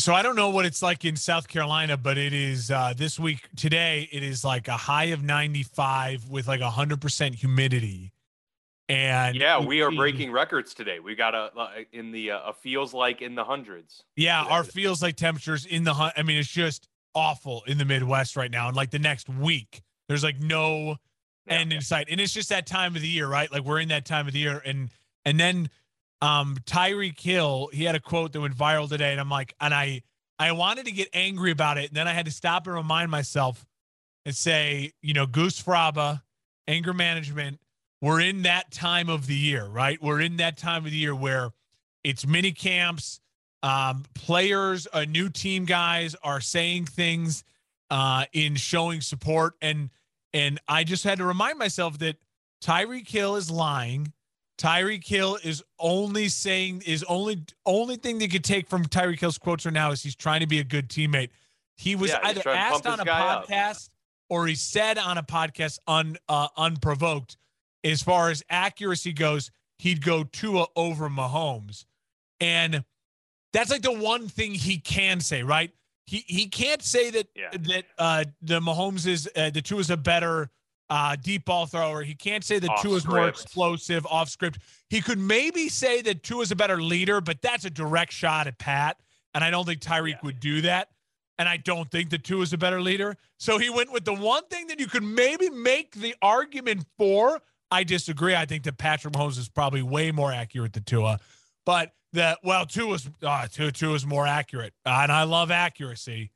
So I don't know what it's like in South Carolina, but it is this week today, it is like a high of 95 with like 100% humidity. And yeah, we are breaking records today. We got a feels like in the hundreds. Yeah. Our feels like temperatures in the, I mean, it's just awful in the Midwest right now. And like the next week, there's like no end in sight. And it's just that time of the year, right? Like we're in that time of the year. And then Tyreek Hill, he had a quote that went viral today, and I'm like, and I wanted to get angry about it, and then I had to stop and remind myself and say, you know, Goose Fraba, anger management, we're in that time of the year, right? We're in that time of the year where it's mini camps, players, new team guys are saying things in showing support, and I just had to remind myself that Tyreek Hill is lying. Tyreek Hill is only saying only thing they could take from Tyreek Hill's quotes right now is he's trying to be a good teammate. He was either asked on a podcast or he said on a podcast unprovoked, as far as accuracy goes, he'd go Tua over Mahomes. And that's like the one thing he can say, right? He can't say that the Mahomes is the Tua's a better deep ball thrower. He can't say that Tua's more explosive off script. He could maybe say that Tua's a better leader, but that's a direct shot at Pat. And I don't think Tyreek would do that. And I don't think that Tua's a better leader. So he went with the one thing that you could maybe make the argument for. I disagree. I think that Patrick Mahomes is probably way more accurate than Tua, but Tua's more accurate. And I love accuracy.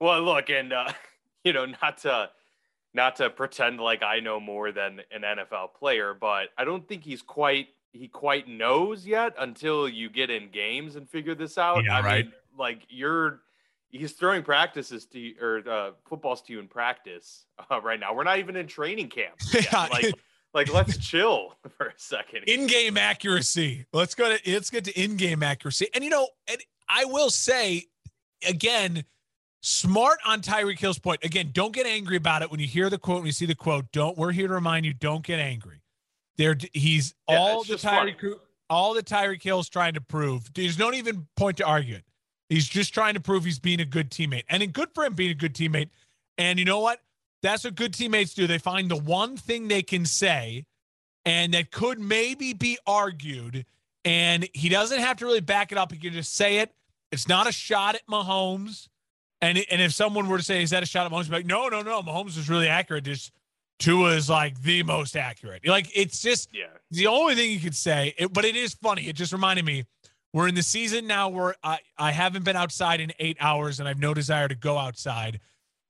Well, look, and you know, not to pretend like I know more than an NFL player, but I don't think he quite knows yet until you get in games and figure this out. Yeah, I mean, like he's throwing footballs to you in practice right now. We're not even in training camp yet. Like let's chill for a second. In-game accuracy. Let's get to in-game accuracy. And you know, and I will say again, smart on Tyreek Hill's point. Again, don't get angry about it when you hear the quote, when you see the quote. We're here to remind you, don't get angry. All the Tyreek Hill's trying to prove. There's no even point to argue it. He's just trying to prove he's being a good teammate. And it's good for him being a good teammate. And you know what? That's what good teammates do. They find the one thing they can say and that could maybe be argued. And he doesn't have to really back it up. He can just say it. It's not a shot at Mahomes. And if someone were to say, is that a shot at Mahomes? I'd be like, no, Mahomes is really accurate. Just Tua is like the most accurate. Like it's just the only thing you could say. But it is funny. It just reminded me we're in the season now where I haven't been outside in 8 hours and I have no desire to go outside.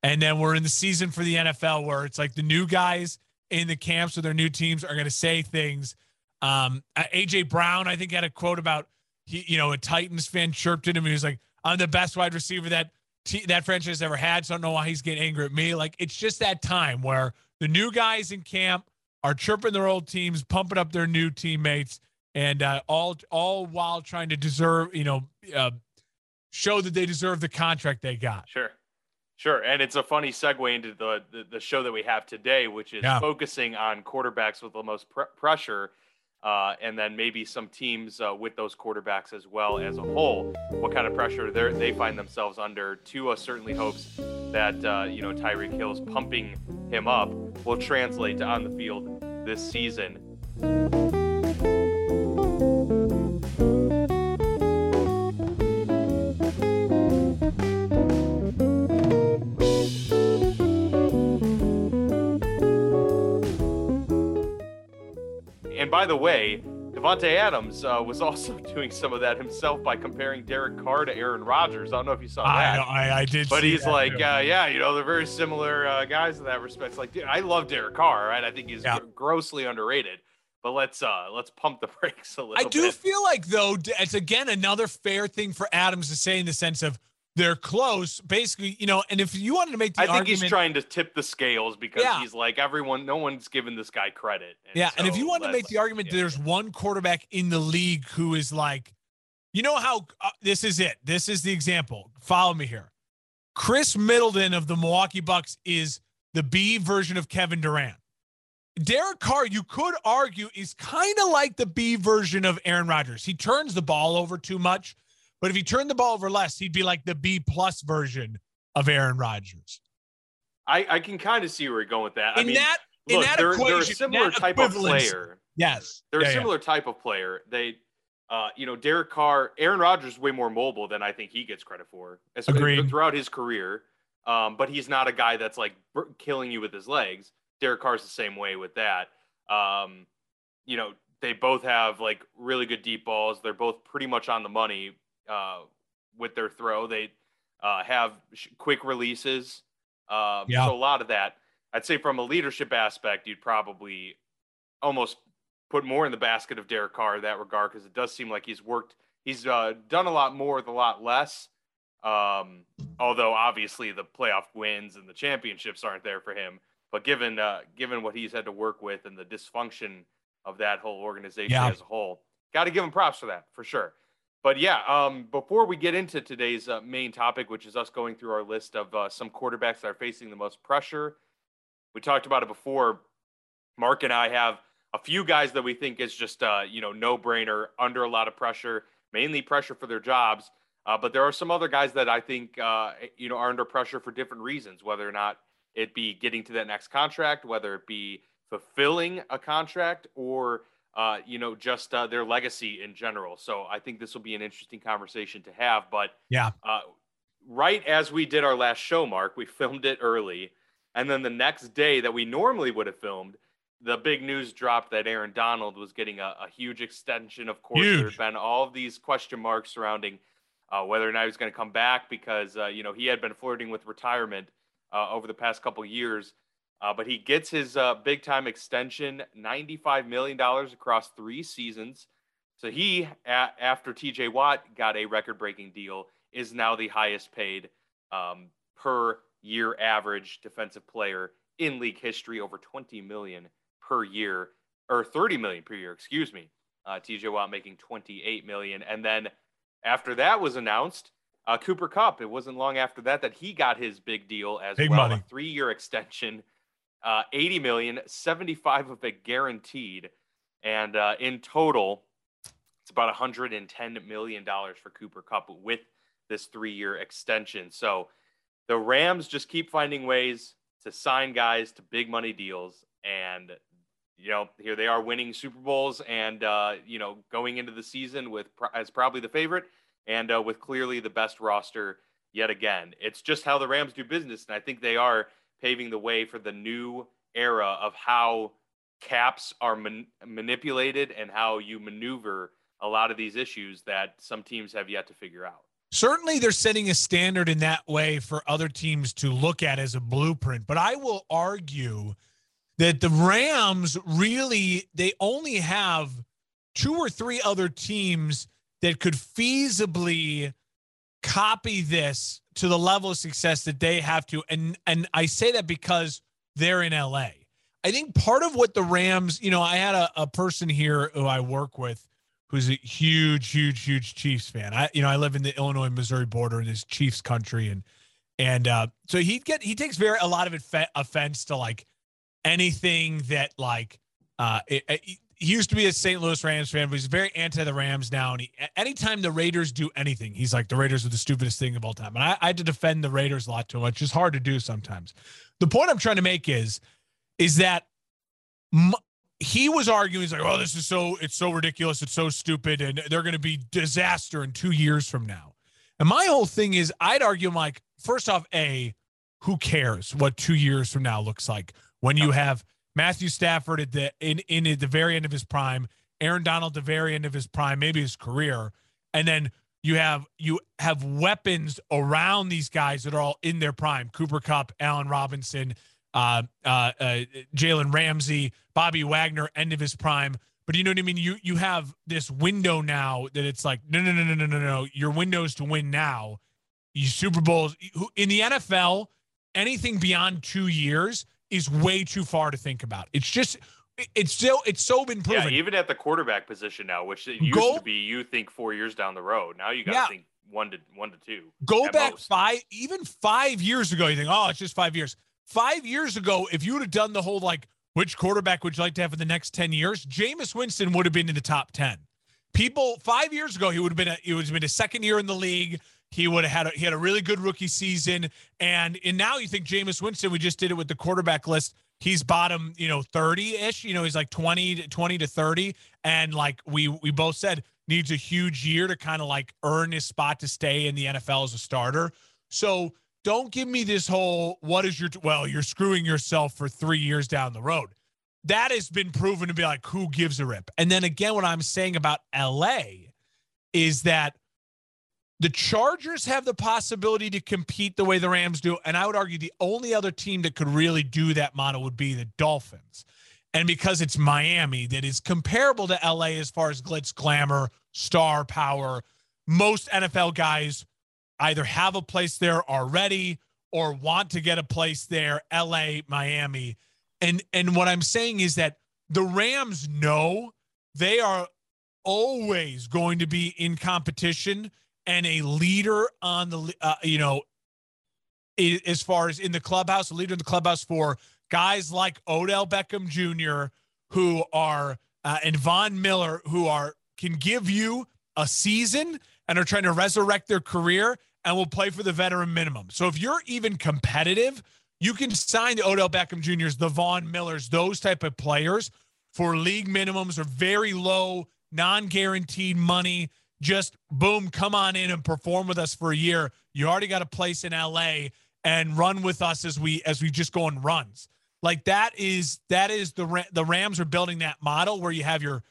And then we're in the season for the NFL where it's like the new guys in the camps or their new teams are going to say things. AJ Brown, I think, had a quote about a Titans fan chirped at him. He was like, I'm the best wide receiver that franchise ever had, so I don't know why he's getting angry at me. Like, it's just that time where the new guys in camp are chirping their old teams, pumping up their new teammates, and all while trying to deserve, show that they deserve the contract they got. Sure. And it's a funny segue into the show that we have today, which is focusing on quarterbacks with the most pressure. And then maybe some teams with those quarterbacks as well as a whole, what kind of pressure they find themselves under. Tua certainly hopes that, Tyreek Hill's pumping him up will translate to on the field this season. And by the way, Davante Adams was also doing some of that himself by comparing Derek Carr to Aaron Rodgers. I don't know if you saw that. I did. But he's like, they're very similar guys in that respect. It's like, dude, I love Derek Carr, right? I think he's grossly underrated. But let's pump the brakes a little bit. I do feel like, though, it's again another fair thing for Adams to say in the sense of they're close, basically, and if you wanted to make the argument. I think he's trying to tip the scales because he's like, no one's given this guy credit. And and if you wanted to make the argument that there's one quarterback in the league who is like, this is it. This is the example. Follow me here. Chris Middleton of the Milwaukee Bucks is the B version of Kevin Durant. Derek Carr, you could argue, is kind of like the B version of Aaron Rodgers. He turns the ball over too much. But if he turned the ball over less, he'd be like the B+ version of Aaron Rodgers. I can kind of see where you're going with that. They're a similar type of player. Yes. They're a similar type of player. Derek Carr, Aaron Rodgers is way more mobile than I think he gets credit for throughout his career. But he's not a guy that's like killing you with his legs. Derek Carr's the same way with that. They both have like really good deep balls. They're both pretty much on the money with their throw. They have quick releases. So a lot of that, I'd say from a leadership aspect, you'd probably almost put more in the basket of Derek Carr in that regard, because it does seem like he's done a lot more with a lot less. Although obviously the playoff wins and the championships aren't there for him, but given what he's had to work with and the dysfunction of that whole organization as a whole, got to give him props for that for sure. But before we get into today's main topic, which is us going through our list of some quarterbacks that are facing the most pressure, we talked about it before. Mark and I have a few guys that we think is just no-brainer, under a lot of pressure, mainly pressure for their jobs. But there are some other guys that I think are under pressure for different reasons, whether or not it be getting to that next contract, whether it be fulfilling a contract, or their legacy in general. So I think this will be an interesting conversation to have, but right as we did our last show, Mark, we filmed it early. And then the next day that we normally would have filmed, the big news dropped that Aaron Donald was getting a huge extension. Of course, there had been all of these question marks surrounding whether or not he was going to come back, because, he had been flirting with retirement over the past couple years. But he gets his big-time extension, $95 million across 3 seasons. So he, after TJ Watt got a record-breaking deal, is now the highest-paid per-year average defensive player in league history, over $20 million per year, or $30 million per year, excuse me. TJ Watt making $28 million. And then after that was announced, Cooper Kupp, it wasn't long after that he got his big deal as big well, money. A 3-year extension. $80 million, 75 of it guaranteed. And in total, it's about $110 million for Cooper Kupp with this 3-year extension. So the Rams just keep finding ways to sign guys to big money deals. And, here they are winning Super Bowls and, going into the season with as probably the favorite and with clearly the best roster yet again. It's just how the Rams do business. And I think they are paving the way for the new era of how caps are manipulated and how you maneuver a lot of these issues that some teams have yet to figure out. Certainly they're setting a standard in that way for other teams to look at as a blueprint, but I will argue that the Rams really, they only have 2 or 3 other teams that could feasibly copy this to the level of success that they have to. And I say that because they're in LA. I think part of what the Rams, I had a person here who I work with who's a huge, huge, huge Chiefs fan. I live in the Illinois, Missouri border in this Chiefs country. And so he takes a lot of offense to like anything that he used to be a St. Louis Rams fan, but he's very anti the Rams now. And anytime the Raiders do anything, he's like, the Raiders are the stupidest thing of all time. And I had to defend the Raiders a lot too much. It's hard to do sometimes. The point I'm trying to make is that he was arguing, he's like, oh, this is it's so ridiculous. It's so stupid. And they're going to be disaster in 2 years from now. And my whole thing is I'd argue, I'm like, first off, who cares what 2 years from now looks like when you have Matthew Stafford at in the very end of his prime, Aaron Donald at the very end of his prime, maybe his career, and then you have weapons around these guys that are all in their prime: Cooper Kupp, Allen Robinson, Jalen Ramsey, Bobby Wagner, end of his prime. But you know what I mean? You have this window now that it's like no. Your window's to win now. You Super Bowls in the NFL, anything beyond 2 years is way too far to think about. It's so been proven. Yeah, even at the quarterback position now, which it used to be, you think 4 years down the road. Now you got to think one to two. Go back most. 5 years ago, you think, oh, it's just 5 years. 5 years ago, if you would have done the whole, which quarterback would you like to have in the next 10 years? Jameis Winston would have been in the top 10 People 5 years ago, he would have been his second year in the league. He would have had a really good rookie season. And now you think Jameis Winston, we just did it with the quarterback list. He's bottom, 30-ish. He's like 20 to 30. And like we both said, needs a huge year to kind of like earn his spot to stay in the NFL as a starter. So don't give me this whole, you're screwing yourself for 3 years down the road. That has been proven to be like, who gives a rip? And then again, what I'm saying about LA is that the Chargers have the possibility to compete the way the Rams do. And I would argue the only other team that could really do that model would be the Dolphins. And because it's Miami, that is comparable to LA as far as glitz, glamour, star power. Most NFL guys either have a place there already or want to get a place there, LA, Miami. And what I'm saying is that the Rams know they are always going to be in competition and a leader on the, as far as in the clubhouse, a leader in the clubhouse for guys like Odell Beckham Jr. who are, and Von Miller who can give you a season and are trying to resurrect their career and will play for the veteran minimum. So if you're even competitive, you can sign the Odell Beckham Jr.'s, the Von Millers, those type of players for league minimums or very low, non-guaranteed money. Just boom, come on in and perform with us for a year. You already got a place in LA and run with us as we just go on runs. Like that is the Rams are building that model where you have your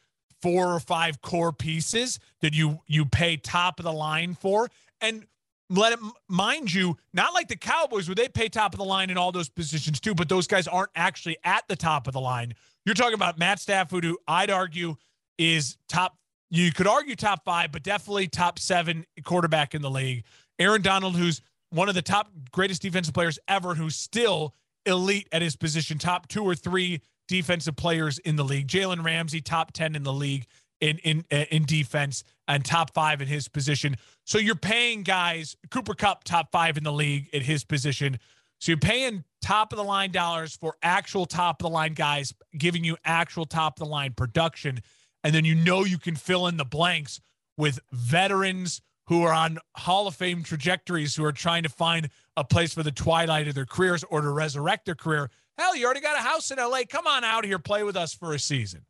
4 or 5 core pieces that you pay top of the line for. And let it mind you, not like the Cowboys where they pay top of the line in all those positions too, but those guys aren't actually at the top of the line. You're talking about Matt Stafford, who I'd argue is top. You could argue top 5, but definitely top 7 quarterback in the league. Aaron Donald, who's one of the top greatest defensive players ever, who's still elite at his position, top 2 or 3 defensive players in the league. Jalen Ramsey, top 10 in the league in defense and top 5 in his position. So you're paying guys, Cooper Kupp, top 5 in the league at his position. So you're paying top of the line dollars for actual top of the line guys, giving you actual top of the line production. And then, you can fill in the blanks with veterans who are on Hall of Fame trajectories, who are trying to find a place for the twilight of their careers or to resurrect their career. Hell, you already got a house in LA. Come on out here, play with us for a season.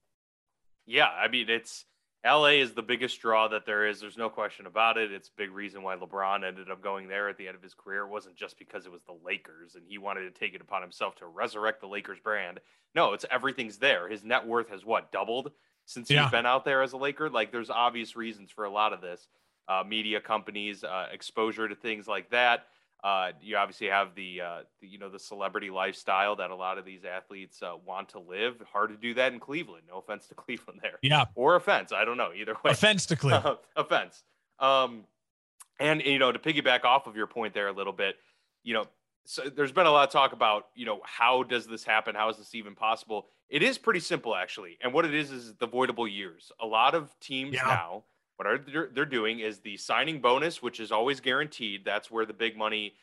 Yeah. I mean, LA is the biggest draw that there is. There's no question about it. It's a big reason why LeBron ended up going there at the end of his career. It wasn't just because it was the Lakers and he wanted to take it upon himself to resurrect the Lakers brand. No, everything's there. His net worth has doubled? Since he's been out there as a Laker. Like, there's obvious reasons for a lot of this. Media companies, exposure to things like that. You obviously have the celebrity lifestyle that a lot of these athletes want to live. Hard to do that in Cleveland. No offense to Cleveland there. Yeah. Or offense. I don't know. Either way. Offense to Cleveland. Offense. And to piggyback off of your point there a little bit, so there's been a lot of talk about, how does this happen? How is this even possible? It is pretty simple, actually. And what it is the voidable years. A lot of teams now, they're doing is the signing bonus, which is always guaranteed. That's where the big money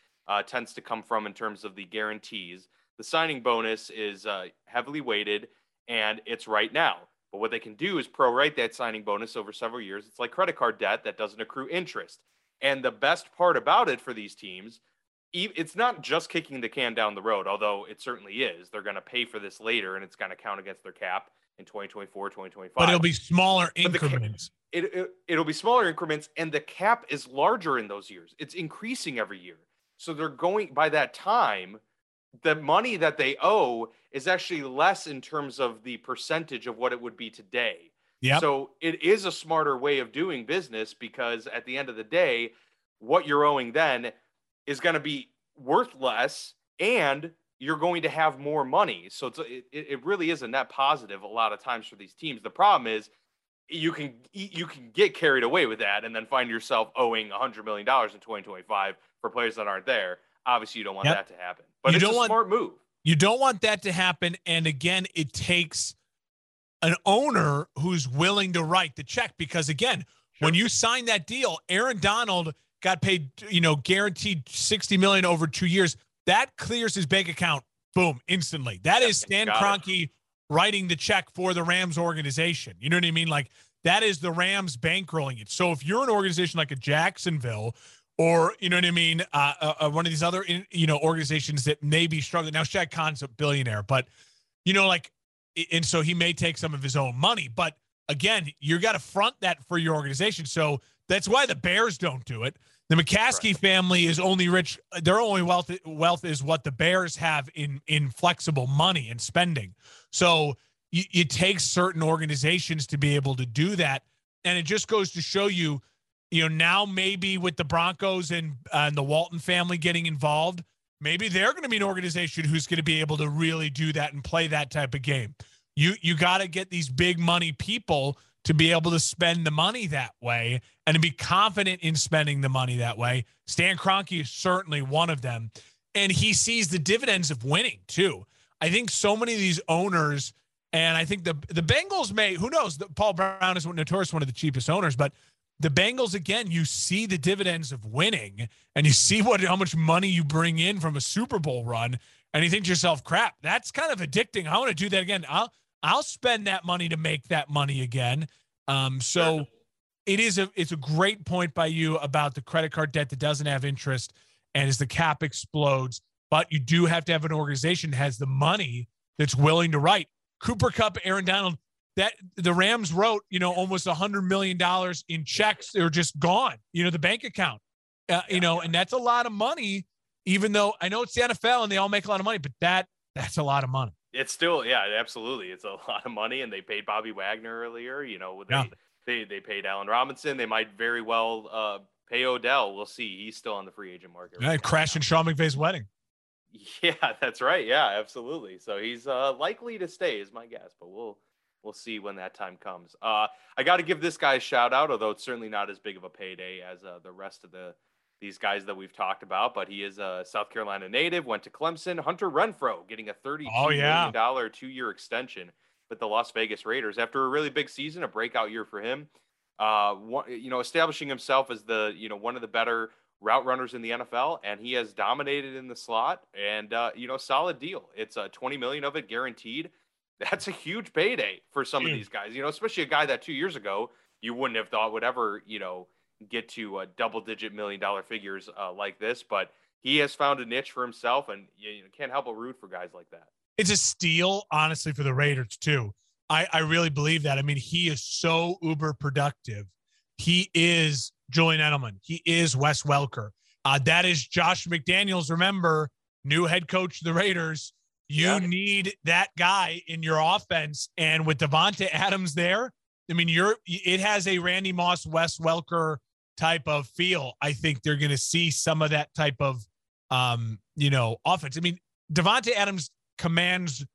tends to come from in terms of the guarantees. The signing bonus is heavily weighted, and it's right now. But what they can do is prorate that signing bonus over several years. It's like credit card debt that doesn't accrue interest. And the best part about it for these teams, it's not just kicking the can down the road, although it certainly is. They're going to pay for this later, and it's going to count against their cap in 2024, 2025. But it'll be smaller increments. It'll be smaller increments, and the cap is larger in those years. It's increasing every year. So they're going, by that time, the money that they owe is actually less in terms of the percentage of what it would be today. Yep. So it is a smarter way of doing business because at the end of the day, what you're owing then is going to be worth less and you're going to have more money. So it really is a net positive a lot of times for these teams. The problem is you can get carried away with that and then find yourself owing $100 million in 2025 for players that aren't there. Obviously you don't want that to happen, but it's a smart move. You don't want that to happen. And again, it takes an owner who's willing to write the check, because again, when you sign that deal, Aaron Donald got paid, guaranteed $60 million over 2 years. That clears his bank account, boom, instantly. That is Stan Kroenke writing the check for the Rams organization. You know what I mean? Like, That is the Rams bankrolling it. So if you're an organization like a Jacksonville or, you know what I mean, one of these other, you know, organizations that may be struggling. Now, Shaq Khan's a billionaire, but, you know, like, and so he may take some of his own money. But again, you got to front that for your organization. So that's why the Bears don't do it. The McCaskey family is only rich. Their only wealth is what the Bears have in flexible money and spending. So it takes certain organizations to be able to do that. And it just goes to show you, you know, now maybe with the Broncos and the Walton family getting involved, maybe they're going to be an organization who's going to be able to really do that and play that type of game. You got to get these big money people to be able to spend the money that way and to be confident in spending the money that way. Stan Kroenke is certainly one of them. And he sees the dividends of winning too. I think so many of these owners, and I think the Bengals may, who knows, Paul Brown is notorious one of the cheapest owners, but the Bengals, again, you see the dividends of winning and you see how much money you bring in from a Super Bowl run. And you think to yourself, crap, that's kind of addicting. I want to do that again. I'll spend that money to make that money again. So it's a great point by you about the credit card debt that doesn't have interest. And as the cap explodes, but you do have to have an organization that has the money that's willing to write. Cooper Kupp, Aaron Donald, that the Rams wrote, you know, almost $100 million in checks. They're just gone, you know, the bank account, you know, and that's a lot of money, even though I know it's the NFL and they all make a lot of money, but that's a lot of money. It's still, yeah, absolutely. It's a lot of money, and they paid Bobby Wagner earlier. You know, they paid Allen Robinson. They might very well pay Odell. We'll see. He's still on the free agent market. Yeah, crashing Sean McVay's wedding. Yeah, that's right. Yeah, absolutely. So he's likely to stay is my guess, but we'll see when that time comes. I got to give this guy a shout out, although it's certainly not as big of a payday as the rest of these guys that we've talked about, but he is a South Carolina native, went to Clemson. Hunter Renfrow getting a $32 million 2-year extension with the Las Vegas Raiders after a really big season, a breakout year for him. You know, establishing himself as one of the better route runners in the NFL, and he has dominated in the slot. And you know, solid deal. It's $20 million of it guaranteed. That's a huge payday for some of these guys. You know, especially a guy that 2 years ago you wouldn't have thought would ever, you know, get to double-digit million-dollar figures like this, but he has found a niche for himself, and you can't help but root for guys like that. It's a steal, honestly, for the Raiders too. I really believe that. I mean, he is so uber productive. He is Julian Edelman. He is Wes Welker. That is Josh McDaniels. Remember, new head coach of the Raiders. You need that guy in your offense, and with Davante Adams there, I mean, it has a Randy Moss, Wes Welker type of feel. I think they're going to see some of that type of, you know, offense. I mean, Davante Adams commands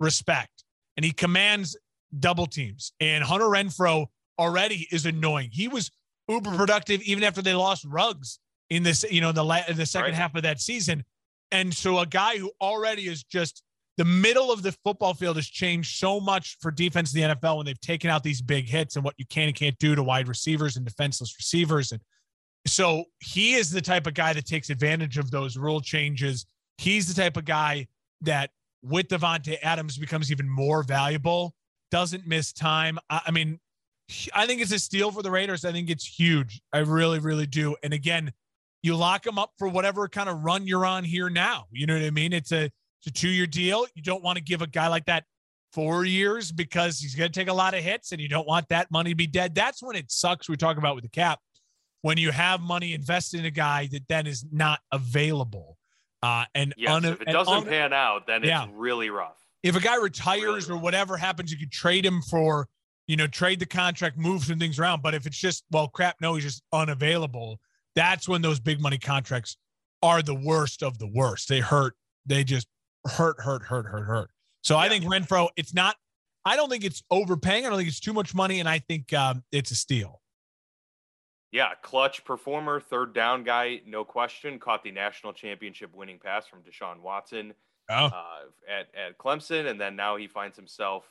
respect and he commands double teams, and Hunter Renfrow already is annoying. He was uber productive even after they lost Ruggs in this, you know, the second half of that season. And so a guy who already is just, the middle of the football field has changed so much for defense in the NFL when they've taken out these big hits and what you can and can't do to wide receivers and defenseless receivers. And so he is the type of guy that takes advantage of those rule changes. He's the type of guy that with Davante Adams becomes even more valuable, doesn't miss time. I mean, I think it's a steal for the Raiders. I think it's huge. I really, really do. And again, you lock him up for whatever kind of run you're on here now. You know what I mean? It's a 2-year deal. You don't want to give a guy like that 4 years because he's going to take a lot of hits and you don't want that money to be dead. That's when it sucks. We're talking about with the cap, when you have money invested in a guy that then is not available. If it doesn't pan out, then it's really rough. If a guy retires or whatever happens, you could trade him for, you know, trade the contract, move some things around. But if it's just, well, crap, no, he's just unavailable. That's when those big money contracts are the worst of the worst. They hurt. They just hurt. So I think Renfrow, it's not, I don't think it's overpaying. I don't think it's too much money. And I think it's a steal. Yeah. Clutch performer, third down guy. No question. Caught the national championship winning pass from Deshaun Watson at Clemson. And then now he finds himself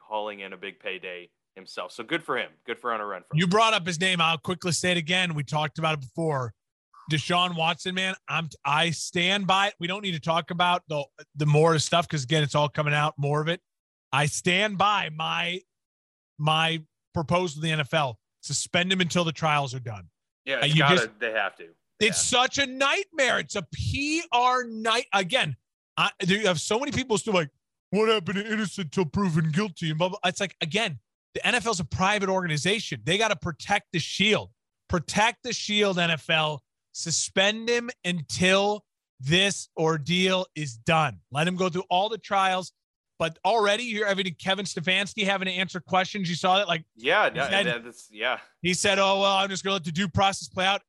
hauling in a big payday himself. So good for him. Good for Hunter Renfrow. You brought up his name. I'll quickly say it again. We talked about it before. Deshaun Watson, man, I stand by it. We don't need to talk about the more stuff because, again, it's all coming out, more of it. I stand by my proposed to the NFL, suspend him until the trials are done. Yeah, they have to. It's such a nightmare. It's a PR night. Again, you have so many people still like, what happened to innocent till proven guilty? And blah, blah. It's like, again, the NFL's a private organization. They got to protect the shield. Protect the shield, NFL. Suspend him until this ordeal is done. Let him go through all the trials. But already you're having Kevin Stefanski having to answer questions. You saw that? Like, yeah, yeah. He said, oh, well, I'm just going to let the due process play out.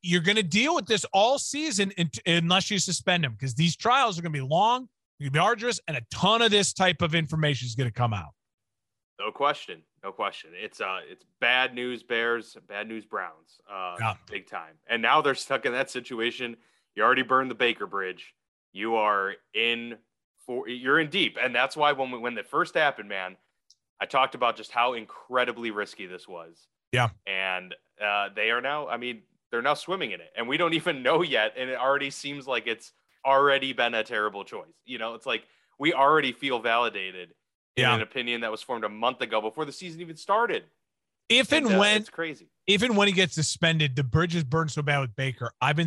You're going to deal with this all season unless you suspend him, because these trials are going to be long, going to be arduous, and a ton of this type of information is going to come out. No question. No question. It's bad news Bears, bad news Browns, big time. And now they're stuck in that situation. You already burned the Baker Bridge. You are in you're in deep. And that's why when it first happened, man, I talked about just how incredibly risky this was. Yeah. And they are now, they're now swimming in it, and we don't even know yet. And it already seems like it's already been a terrible choice. You know, it's like, we already feel validated in an opinion that was formed a month ago before the season even started. It's crazy. If and when he gets suspended, the bridge is burned so bad with Baker. I've been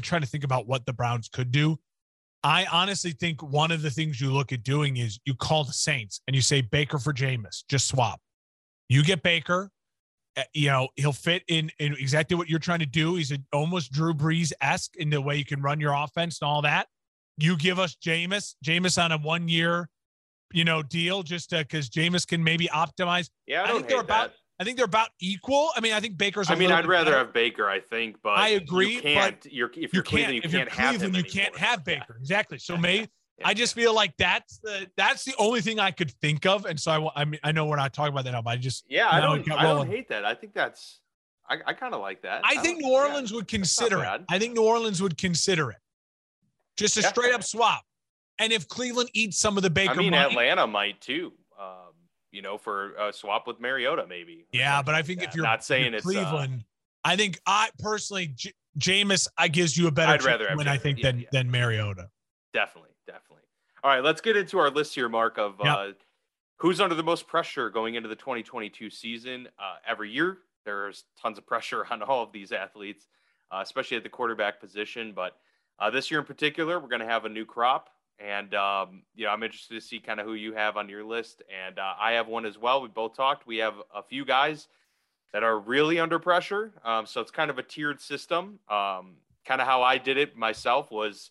trying to think about what the Browns could do. I honestly think one of the things you look at doing is you call the Saints and you say Baker for Jameis, just swap. You get Baker, he'll fit in exactly what you're trying to do. He's almost Drew Brees-esque in the way you can run your offense and all that. You give us Jameis on a 1-year, deal, just because Jameis can maybe optimize. Yeah, I think they're about. I think they're about equal. I think Baker's. I'd rather have Baker. I think, but I agree. You can't. If you're Cleveland, you can't have Baker. Yeah. Exactly. So I just feel like that's the only thing I could think of, and so I know we're not talking about that now, but I just I don't hate that. I think that's. I kind of like that. I think New Orleans would consider it. I think New Orleans would consider it. Just a straight up swap, and if Cleveland eats some of the Baker, money, Atlanta might too. For a swap with Mariota, maybe. Yeah, but I think if you're not saying it's Cleveland, I think I personally, Jameis, gives you a better win, I think, than Mariota. Definitely. All right, let's get into our list here, Mark, of who's under the most pressure going into the 2022 season. Every year, there's tons of pressure on all of these athletes, especially at the quarterback position. But this year in particular, we're going to have a new crop. And, I'm interested to see kind of who you have on your list. And I have one as well. We both talked. We have a few guys that are really under pressure. So it's kind of a tiered system. Kind of how I did it myself was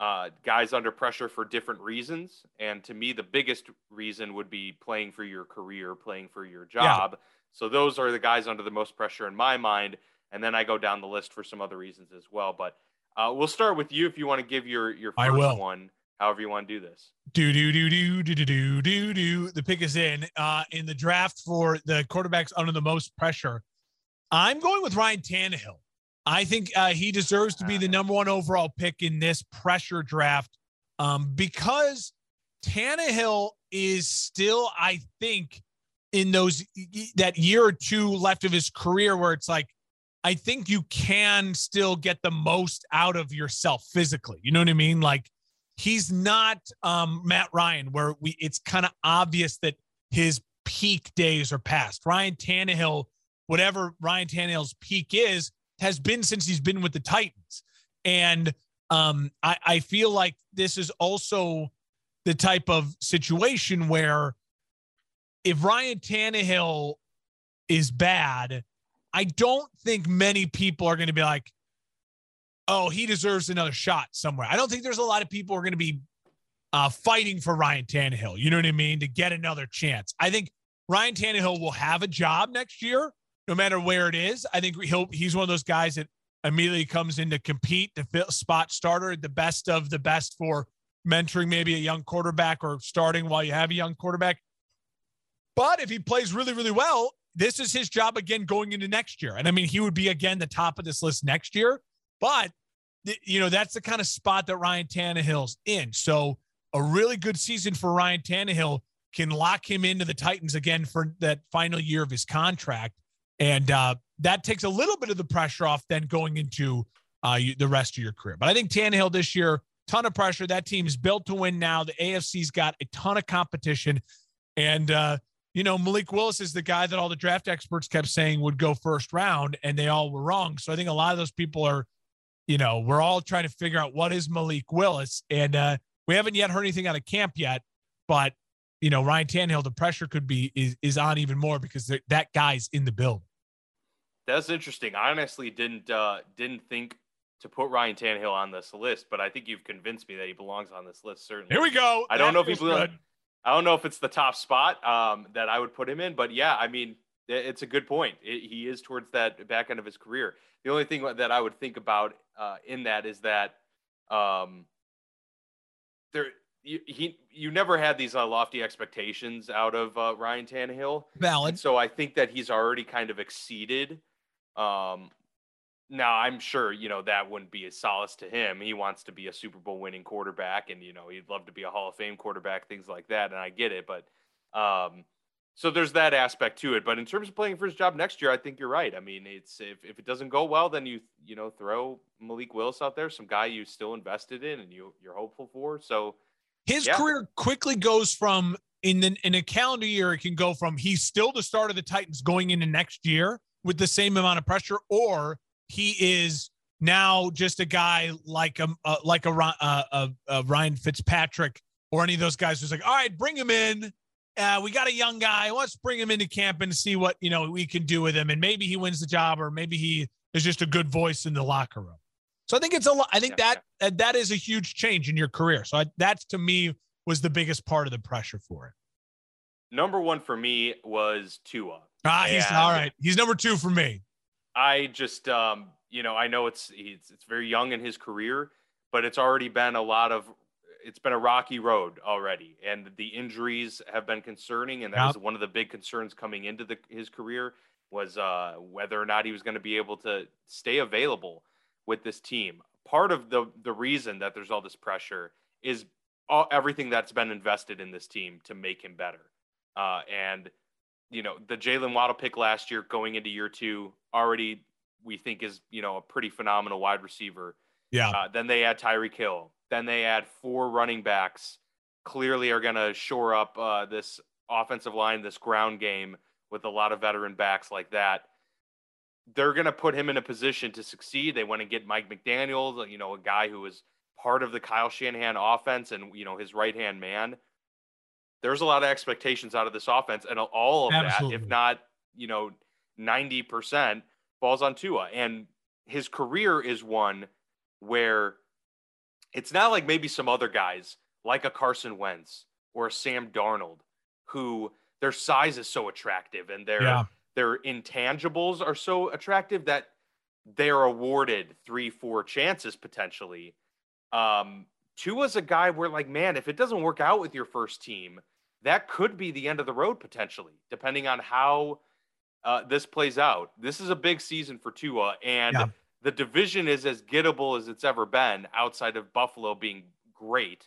guys under pressure for different reasons. And to me, the biggest reason would be playing for your career, playing for your job. Yeah. So those are the guys under the most pressure in my mind. And then I go down the list for some other reasons as well. But we'll start with you if you want to give your first one. However you want to do this. The pick is in the draft for the quarterbacks under the most pressure. I'm going with Ryan Tannehill. I think he deserves to be the number one overall pick in this pressure draft because Tannehill is still, I think, in that year or two left of his career where it's like, I think you can still get the most out of yourself physically. You know what I mean? Like, he's not Matt Ryan, where it's kind of obvious that his peak days are past. Ryan Tannehill, whatever Ryan Tannehill's peak is, has been since he's been with the Titans. And I feel like this is also the type of situation where if Ryan Tannehill is bad, I don't think many people are going to be like, oh, he deserves another shot somewhere. I don't think there's a lot of people who are going to be fighting for Ryan Tannehill. You know what I mean? To get another chance. I think Ryan Tannehill will have a job next year, no matter where it is. I think he's one of those guys that immediately comes in to compete, to fill spot starter, the best of the best for mentoring maybe a young quarterback or starting while you have a young quarterback. But if he plays really, really well, this is his job again going into next year. And he would be again the top of this list next year. But, that's the kind of spot that Ryan Tannehill's in. So a really good season for Ryan Tannehill can lock him into the Titans again for that final year of his contract. And that takes a little bit of the pressure off then going into the rest of your career. But I think Tannehill this year, ton of pressure. That team's built to win now. The AFC's got a ton of competition. And you know, Malik Willis is the guy that all the draft experts kept saying would go first round, and they all were wrong. So I think a lot of those people are, you know, we're all trying to figure out what is Malik Willis. And we haven't yet heard anything out of camp yet, but you know, Ryan Tannehill, the pressure could be, is on even more because that guy's in the building. That's interesting. I honestly didn't think to put Ryan Tannehill on this list, but I think you've convinced me that he belongs on this list. Certainly. Here we go. I don't know if it's the top spot that I would put him in, but yeah, I mean, it's a good point. He is towards that back end of his career. The only thing that I would think about in that is that you never had these lofty expectations out of Ryan Tannehill. Valid. And so I think that he's already kind of exceeded. Now I'm sure, you know, that wouldn't be a solace to him. He wants to be a Super Bowl winning quarterback and, you know, he'd love to be a Hall of Fame quarterback, things like that. And I get it, but so there's that aspect to it. But in terms of playing for his job next year, I think you're right. I mean, it's, if it doesn't go well, then you know, throw Malik Willis out there, some guy you still invested in and you're hopeful for. So his career quickly goes from in a calendar year, it can go from, he's still the start of the Titans going into next year with the same amount of pressure, or he is now just a guy like a Ryan Fitzpatrick or any of those guys who's like, all right, bring him in. We got a young guy. Let's bring him into camp and see what, you know, we can do with him. And maybe he wins the job, or maybe he is just a good voice in the locker room. So I think it's that is a huge change in your career. So that's, to me, was the biggest part of the pressure for it. Number one for me was Tua. He's all right. He's number two for me. I just, you know, I know it's very young in his career, but it's already been it's been a rocky road already. And the injuries have been concerning. And that was one of the big concerns coming into his career was whether or not he was going to be able to stay available with this team. Part of the reason that there's all this pressure is everything that's been invested in this team to make him better. And you know, the Jalen Waddle pick last year going into year two already, we think is, you know, a pretty phenomenal wide receiver. Yeah. Then they add Tyreek Hill. Then they add four running backs, clearly are going to shore up this offensive line, this ground game with a lot of veteran backs like that. They're going to put him in a position to succeed. They want to get Mike McDaniel, you know, a guy who was part of the Kyle Shanahan offense and, you know, his right-hand man. There's a lot of expectations out of this offense, and all of that, if not, you know, 90% falls on Tua. And his career is one where it's not like maybe some other guys like a Carson Wentz or a Sam Darnold, who their size is so attractive and their intangibles are so attractive that they're awarded 3-4 chances potentially. Tua's a guy where, like, man, if it doesn't work out with your first team, that could be the end of the road potentially, depending on how this plays out. This is a big season for Tua, and the division is as gettable as it's ever been outside of Buffalo being great.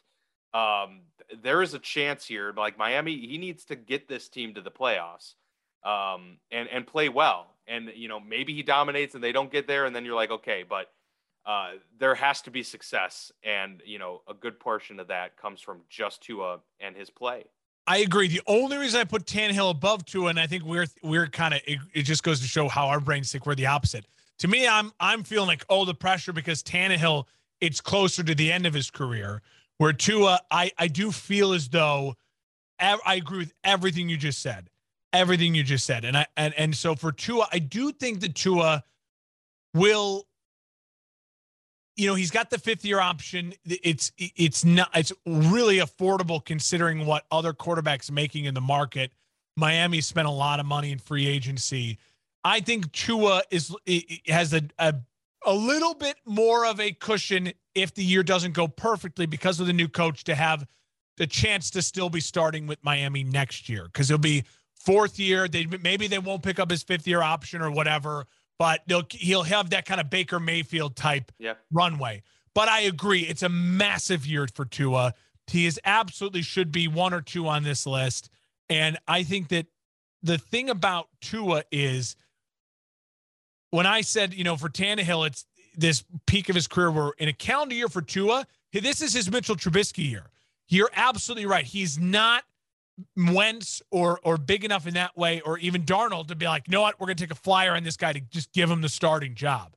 There is a chance here, like Miami, he needs to get this team to the playoffs and play well. And, you know, maybe he dominates and they don't get there, and then you're like, okay, but there has to be success. And, you know, a good portion of that comes from just Tua and his play. I agree. The only reason I put Tannehill above Tua, and I think we're kind of, it just goes to show how our brains think, we're the opposite. To me, I'm feeling like, the pressure, because Tannehill, it's closer to the end of his career, where Tua, I do feel as though I agree with everything you just said, And and so for Tua, I do think that Tua will, you know, he's got the fifth-year option. It's really affordable considering what other quarterbacks making in the market. Miami spent a lot of money in free agency. I think Tua has a little bit more of a cushion if the year doesn't go perfectly because of the new coach, to have the chance to still be starting with Miami next year, because it'll be fourth year. Maybe they won't pick up his fifth-year option or whatever, but he'll have that kind of Baker Mayfield type runway. But I agree, it's a massive year for Tua. He is absolutely should be one or two on this list. And I think that the thing about Tua is, when I said, you know, for Tannehill, it's this peak of his career, where in a calendar year for Tua, this is his Mitchell Trubisky year. You're absolutely right. He's not Wentz or big enough in that way, or even Darnold to be like, you know what, we're going to take a flyer on this guy to just give him the starting job.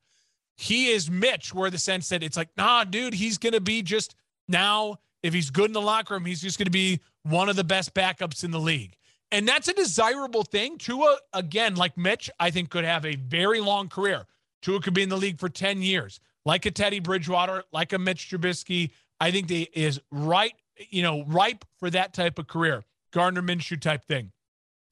He is Mitch, where the sense that it's like, nah, dude, he's going to be just now, if he's good in the locker room, he's just going to be one of the best backups in the league. And that's a desirable thing. Tua, again, like Mitch, I think could have a very long career. Tua could be in the league for 10 years, like a Teddy Bridgewater, like a Mitch Trubisky. I think they is right, you know, ripe for that type of career, Gardner Minshew type thing.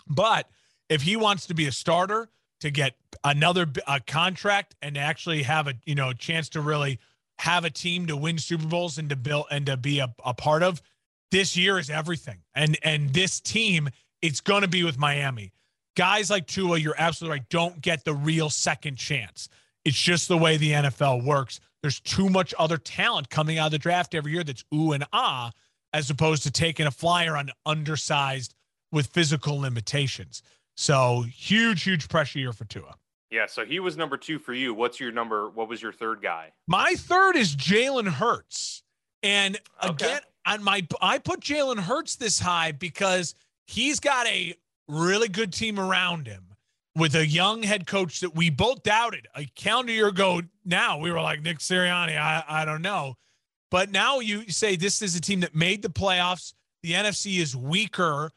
But if he wants to be a starter, to get another contract and actually have a, you know, chance to really have a team to win Super Bowls and to build and to be a part of, this year is everything. And this team, it's going to be with Miami. Guys like Tua, you're absolutely right, don't get the real second chance. It's just the way the NFL works. There's too much other talent coming out of the draft every year that's ooh and ah, as opposed to taking a flyer on undersized with physical limitations. So huge, huge pressure year for Tua. Yeah, so he was number two for you. What's your number? What was your third guy? My third is Jalen Hurts. And again, on I put Jalen Hurts this high because he's got a really good team around him with a young head coach that we both doubted a calendar year ago. Now we were like, Nick Sirianni, I don't know. But now you say this is a team that made the playoffs. The NFC is weaker.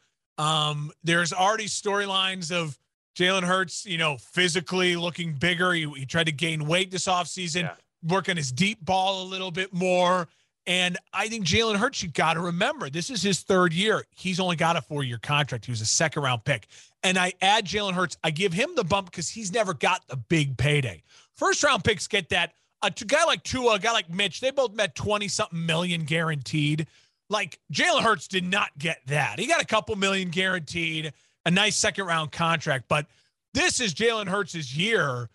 There's already storylines of Jalen Hurts, you know, physically looking bigger. He tried to gain weight this offseason, work on his deep ball a little bit more. And I think Jalen Hurts, you got to remember, this is his third year. He's only got a 4-year contract. He was a second-round pick. And I add Jalen Hurts. I give him the bump because he's never got the big payday. First-round picks get that. A guy like Tua, a guy like Mitch, they both met 20-something million guaranteed. Like, Jalen Hurts did not get that. He got a couple million guaranteed, a nice second-round contract. But this is Jalen Hurts' year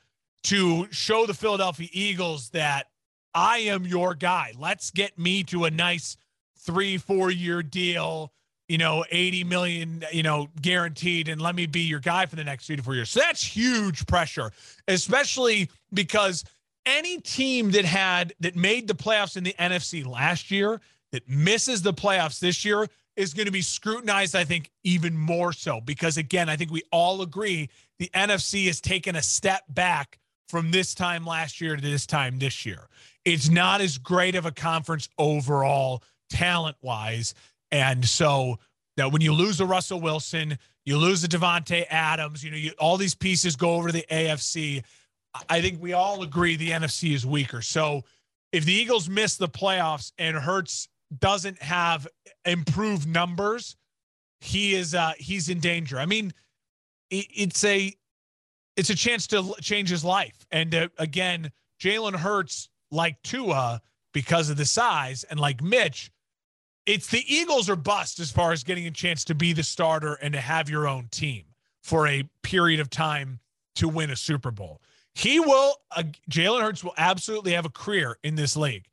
to show the Philadelphia Eagles that, I am your guy. Let's get me to a nice 3-4-year deal, you know, 80 million, you know, guaranteed. And let me be your guy for the next 3 to 4 years. So that's huge pressure, especially because any team that made the playoffs in the NFC last year that misses the playoffs this year is going to be scrutinized, I think, even more so, because again, I think we all agree the NFC has taken a step back from this time last year to this time this year. It's not as great of a conference overall talent-wise. And so that when you lose a Russell Wilson, you lose a Davante Adams, you know, all these pieces go over to the AFC. I think we all agree the NFC is weaker. So if the Eagles miss the playoffs and Hurts doesn't have improved numbers, he's in danger. I mean, it's a chance to change his life. And again, Jalen Hurts, like Tua, because of the size, and like Mitch, it's the Eagles are bust as far as getting a chance to be the starter and to have your own team for a period of time to win a Super Bowl. Jalen Hurts will absolutely have a career in this league,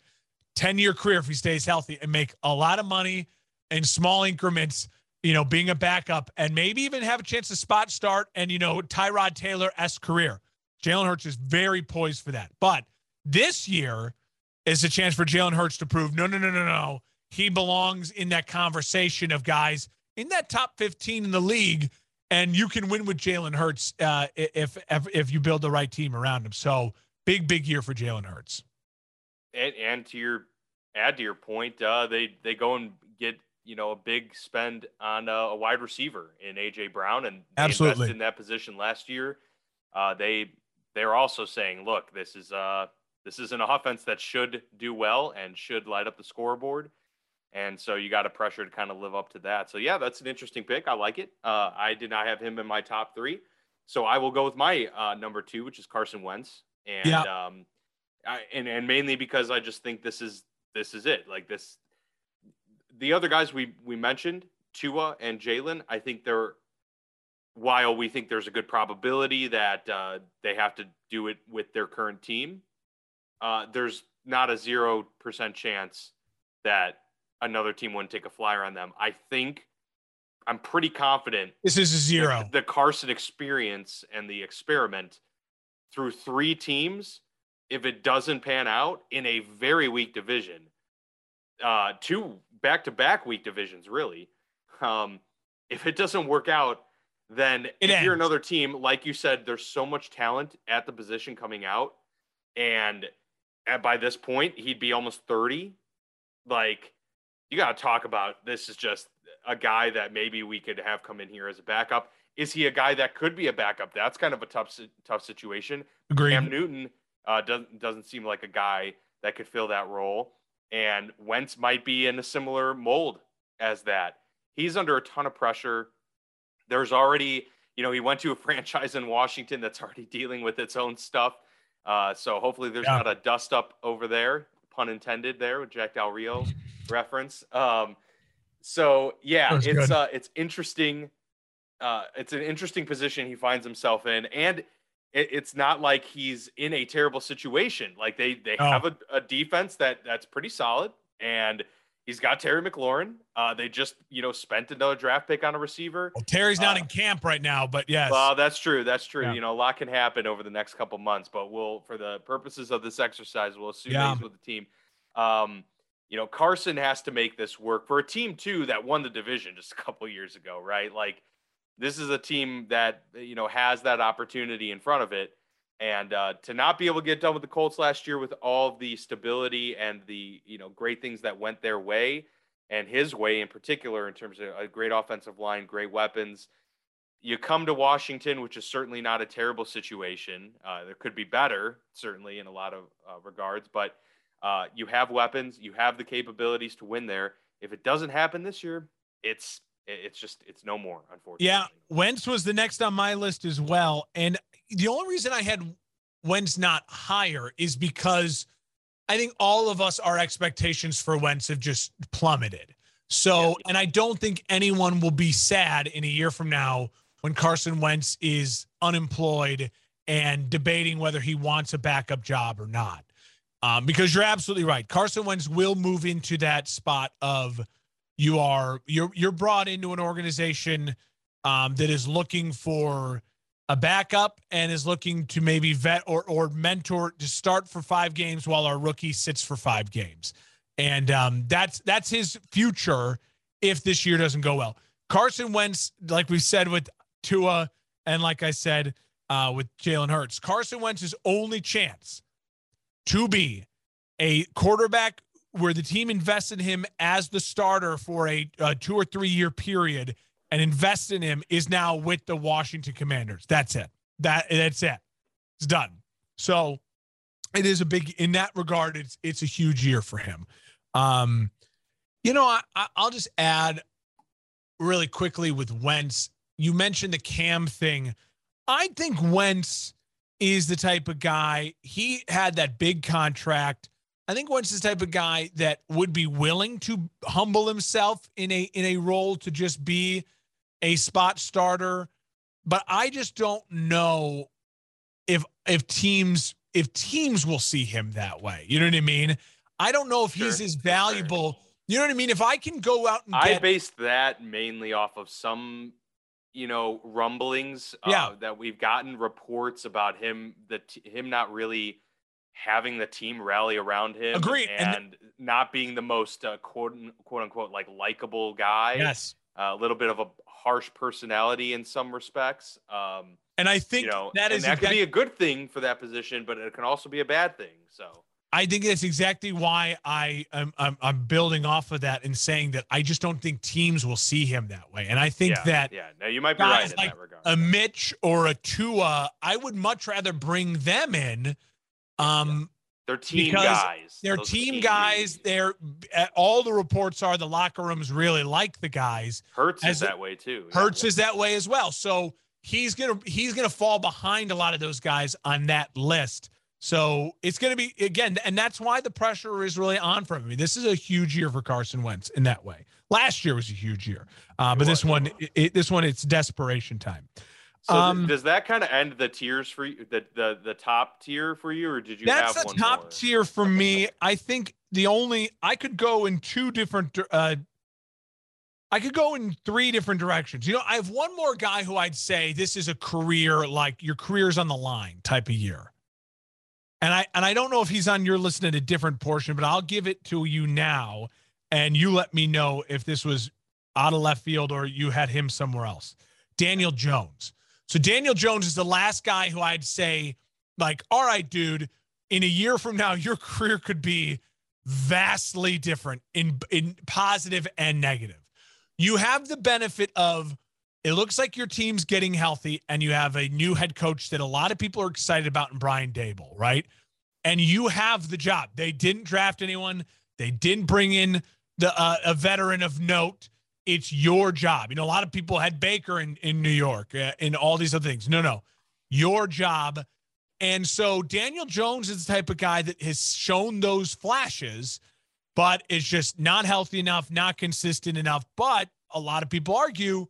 10-year career if he stays healthy and make a lot of money in small increments, you know, being a backup, and maybe even have a chance to spot start and, you know, Tyrod Taylor-esque career. Jalen Hurts is very poised for that. But this year is a chance for Jalen Hurts to prove, no. He belongs in that conversation of guys in that top 15 in the league, and you can win with Jalen Hurts if you build the right team around him. So big, big year for Jalen Hurts. And to your point, they go and get, you know, a big spend on a wide receiver in AJ Brown, and they invested in that position last year. They're also saying, look, this is an offense that should do well and should light up the scoreboard. And so you got a pressure to kind of live up to that. So yeah, that's an interesting pick. I like it. I did not have him in my top three, so I will go with my number two, which is Carson Wentz. And, and mainly because I just think this is it. Like this, the other guys we mentioned, Tua and Jalen, I think while we think there's a good probability that they have to do it with their current team, there's not a 0% chance that another team wouldn't take a flyer on them. I'm pretty confident. This is a zero. The Carson experience and the experiment through 3 teams, if it doesn't pan out in a very weak division, 2 back-to-back weak divisions, really. if it doesn't work out, then if you're another team, like you said, there's so much talent at the position coming out. And by this point, he'd be almost 30. Like, you got to talk about this is just a guy that maybe we could have come in here as a backup. Is he a guy that could be a backup? That's kind of a tough situation. Agreed. Cam Newton doesn't seem like a guy that could fill that role. And Wentz might be in a similar mold as that. He's under a ton of pressure. There's already, he went to a franchise in Washington that's already dealing with its own stuff. So hopefully there's not a dust up over there, pun intended there with Jack Del Rio reference. So it's interesting. It's an interesting position he finds himself in, and it's not like he's in a terrible situation. Like they have a defense that's pretty solid, and he's got Terry McLaurin. They just, spent another draft pick on a receiver. Well, Terry's not in camp right now, but yes. Well, that's true. That's true. Yeah. A lot can happen over the next couple months, but for the purposes of this exercise, we'll assume he's with the team. Carson has to make this work for a team too that won the division just a couple years ago, right? Like this is a team that, has that opportunity in front of it. And to not be able to get done with the Colts last year with all of the stability and the, great things that went their way and his way in particular in terms of a great offensive line, great weapons, you come to Washington, which is certainly not a terrible situation. There could be better, certainly in a lot of regards, but you have weapons, you have the capabilities to win there. If it doesn't happen this year, it's no more, unfortunately. Yeah. Wentz was the next on my list as well. And the only reason I had Wentz not higher is because I think all of us, our expectations for Wentz have just plummeted. So, and I don't think anyone will be sad in a year from now when Carson Wentz is unemployed and debating whether he wants a backup job or not. Because you're absolutely right. Carson Wentz will move into that spot of you're brought into an organization that is looking for a backup and is looking to maybe vet or mentor to start for 5 games while our rookie sits for 5 games. And that's his future if this year doesn't go well. Carson Wentz, like we said with Tua and like I said with Jalen Hurts, Carson Wentz's only chance to be a quarterback where the team invested him as the starter for a 2 or 3 year period and invest in him is now with the Washington Commanders. That's it. That's it. It's done. So it is a big, in that regard, it's a huge year for him. I'll just add really quickly with Wentz. You mentioned the Cam thing. I think Wentz is the type of guy, he had that big contract. I think Wentz is the type of guy that would be willing to humble himself in a role to just be a spot starter, but I just don't know if teams will see him that way. You know what I mean? I don't know if he's as valuable. Sure. You know what I mean? If I can go out and I based that mainly off of some, rumblings that we've gotten reports about him, him not really having the team rally around him. Agreed. And not being the most quote unquote likable guy. Yes. A little bit of a harsh personality in some respects. And I think that could be a good thing for that position, but it can also be a bad thing. So I think that's exactly why I'm building off of that and saying that I just don't think teams will see him that way. And I think you might be right in that regard. A Mitch or a Tua, I would much rather bring them in. They're team guys. They're all the reports are the locker rooms really like the guys. Hurts is that way too. Hurts is that way as well. So he's gonna fall behind a lot of those guys on that list. So it's gonna be again, and that's why the pressure is really on for him. I mean, this is a huge year for Carson Wentz in that way. Last year was a huge year, but this one it's desperation time. So does that kind of end the tiers for you, the top tier for you, or did you have one? That's the top tier for me. I think I could go in three different directions. I have one more guy who I'd say this is a career, like your career's on the line type of year. And I don't know if he's on your list in a different portion, but I'll give it to you now. And you let me know if this was out of left field, or you had him somewhere else. Daniel Jones. So Daniel Jones is the last guy who I'd say, like, all right, dude, in a year from now, your career could be vastly different in positive and negative. You have the benefit of, it looks like your team's getting healthy, and you have a new head coach that a lot of people are excited about in Brian Daboll, right? And you have the job. They didn't draft anyone. They didn't bring in a veteran of note. It's your job. You know, a lot of people had Baker in New York and all these other things. No, your job. And so Daniel Jones is the type of guy that has shown those flashes, but it's just not healthy enough, not consistent enough. But a lot of people argue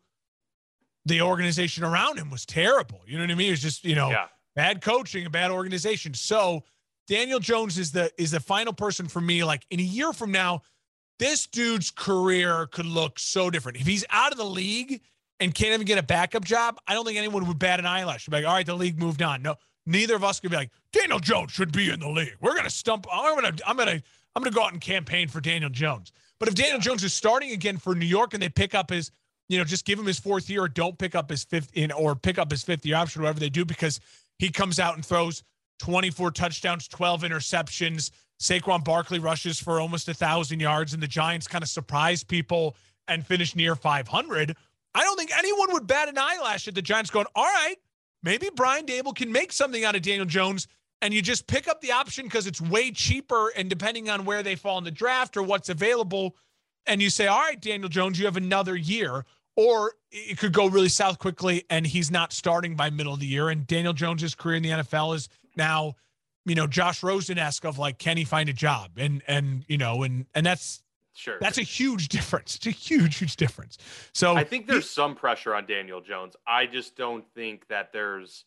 the organization around him was terrible. You know what I mean? It was just, bad coaching, a bad organization. So Daniel Jones is the final person for me. Like, in a year from now, this dude's career could look so different. If he's out of the league and can't even get a backup job, I don't think anyone would bat an eyelash. They'd be like, all right, the league moved on. No, neither of us could be like, Daniel Jones should be in the league. We're gonna stump. I'm gonna go out and campaign for Daniel Jones. But if Daniel Jones is starting again for New York and they pick up his, just give him his fourth year, or don't pick up his fifth in, or pick up his fifth year option, whatever they do, because he comes out and throws 24 touchdowns, 12 interceptions. Saquon Barkley rushes for almost 1,000 yards, and the Giants kind of surprise people and finish near 500. I don't think anyone would bat an eyelash at the Giants going, all right, maybe Brian Daboll can make something out of Daniel Jones, and you just pick up the option because it's way cheaper, and depending on where they fall in the draft or what's available, and you say, all right, Daniel Jones, you have another year. Or it could go really south quickly, and he's not starting by middle of the year, and Daniel Jones's career in the NFL is now, Josh Rosen-esque of like, can he find a job? And that's sure. That's a huge difference. It's a huge difference. So I think there's some pressure on Daniel Jones. I just don't think that there's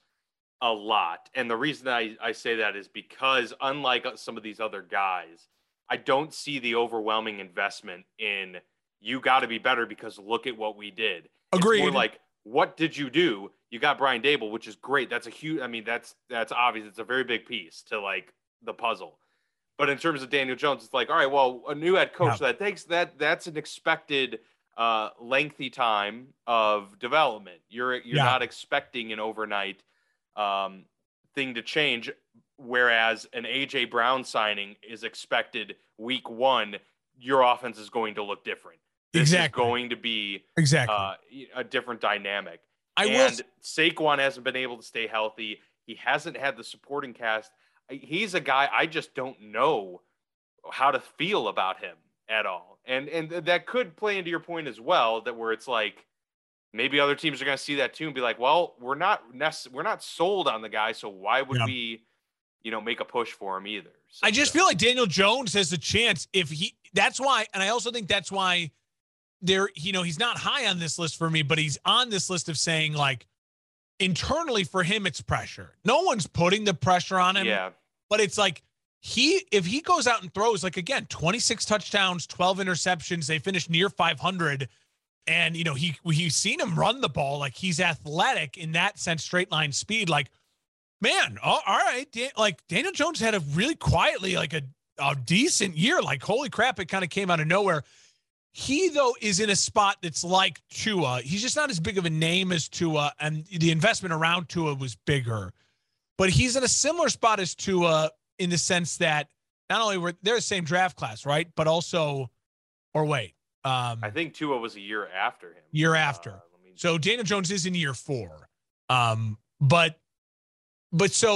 a lot. And the reason that I say that is because, unlike some of these other guys, I don't see the overwhelming investment in, you got to be better because look at what we did. Agreed. It's more like, what did you do? You got Brian Daboll, which is great. That's a huge, that's obvious. It's a very big piece to like the puzzle. But in terms of Daniel Jones, it's like, all right, well, a new head coach that takes that's an expected lengthy time of development. You're not expecting an overnight thing to change. Whereas an AJ Brown signing is expected week one, your offense is going to look different. This exactly. is going to be exactly a different dynamic. Saquon hasn't been able to stay healthy. He hasn't had the supporting cast. He's a guy I just don't know how to feel about him at all. And that could play into your point as well, that where it's like, maybe other teams are going to see that too and be like, well, we're not sold on the guy, so why would we, make a push for him either? So, I just feel like Daniel Jones has a chance if he. That's why, and I also think that's why there, he's not high on this list for me, but he's on this list of saying, like, internally for him, it's pressure. No one's putting the pressure on him. Yeah. But it's like, if he goes out and throws, like, again, 26 touchdowns, 12 interceptions, they finish near 500. And, he's seen him run the ball. Like, he's athletic in that sense, straight line speed. Like, man, all right. Like, Daniel Jones had a really quietly, like, a decent year. Like, holy crap, it kind of came out of nowhere. He, though, is in a spot that's like Tua. He's just not as big of a name as Tua, and the investment around Tua was bigger. But he's in a similar spot as Tua in the sense that not only were they're the same draft class, right? But also, I think Tua was a year after him. Year after. So Daniel Jones is in year four. So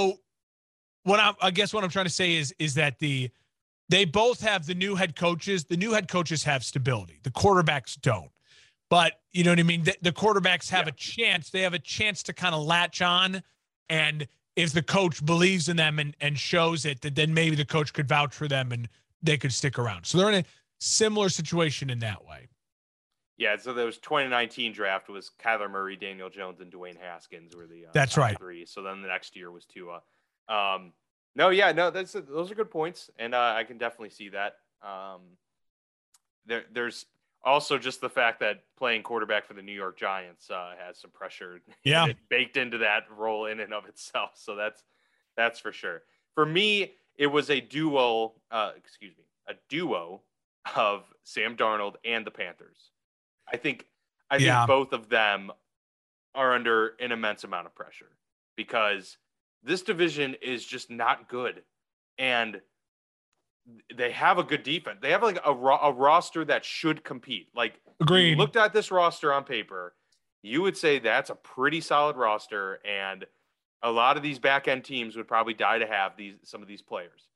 what I guess what I'm trying to say is that they both have the new head coaches. The new head coaches have stability. The quarterbacks don't. But you know what I mean? The quarterbacks have a chance. They have a chance to kind of latch on. And if the coach believes in them and shows it, then maybe the coach could vouch for them and they could stick around. So they're in a similar situation in that way. Yeah, so there was 2019 draft was Kyler Murray, Daniel Jones, and Dwayne Haskins were the that's right. three. So then the next year was Tua. Those are good points, and I can definitely see that. There's also just the fact that playing quarterback for the New York Giants has some pressure baked into that role in and of itself. So that's for sure. For me, it was a duo of Sam Darnold and the Panthers. I think both of them are under an immense amount of pressure because this division is just not good. And they have a good defense. They have like a roster that should compete. Like, agreed. You looked at this roster on paper, you would say that's a pretty solid roster. And a lot of these back end teams would probably die to have some of these players.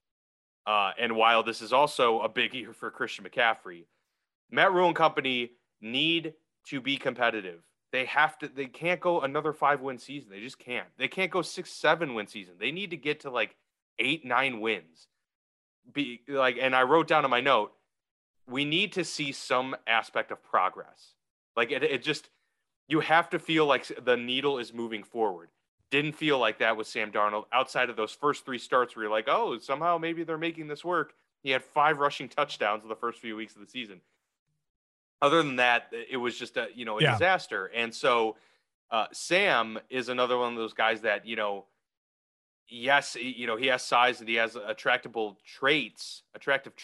And while this is also a big year for Christian McCaffrey, Matt Rhule and company need to be competitive. They can't go another 5-win season. They just can't. They can't go 6-7-win season. They need to get to like 8-9 wins. And I wrote down in my note, we need to see some aspect of progress. Like it just, you have to feel like the needle is moving forward. Didn't feel like that with Sam Darnold outside of those first 3 starts where you're like, oh, somehow maybe they're making this work. He had 5 rushing touchdowns in the first few weeks of the season. Other than that, it was just a disaster. And so Sam is another one of those guys that, yes, he has size and he has attractive traits. But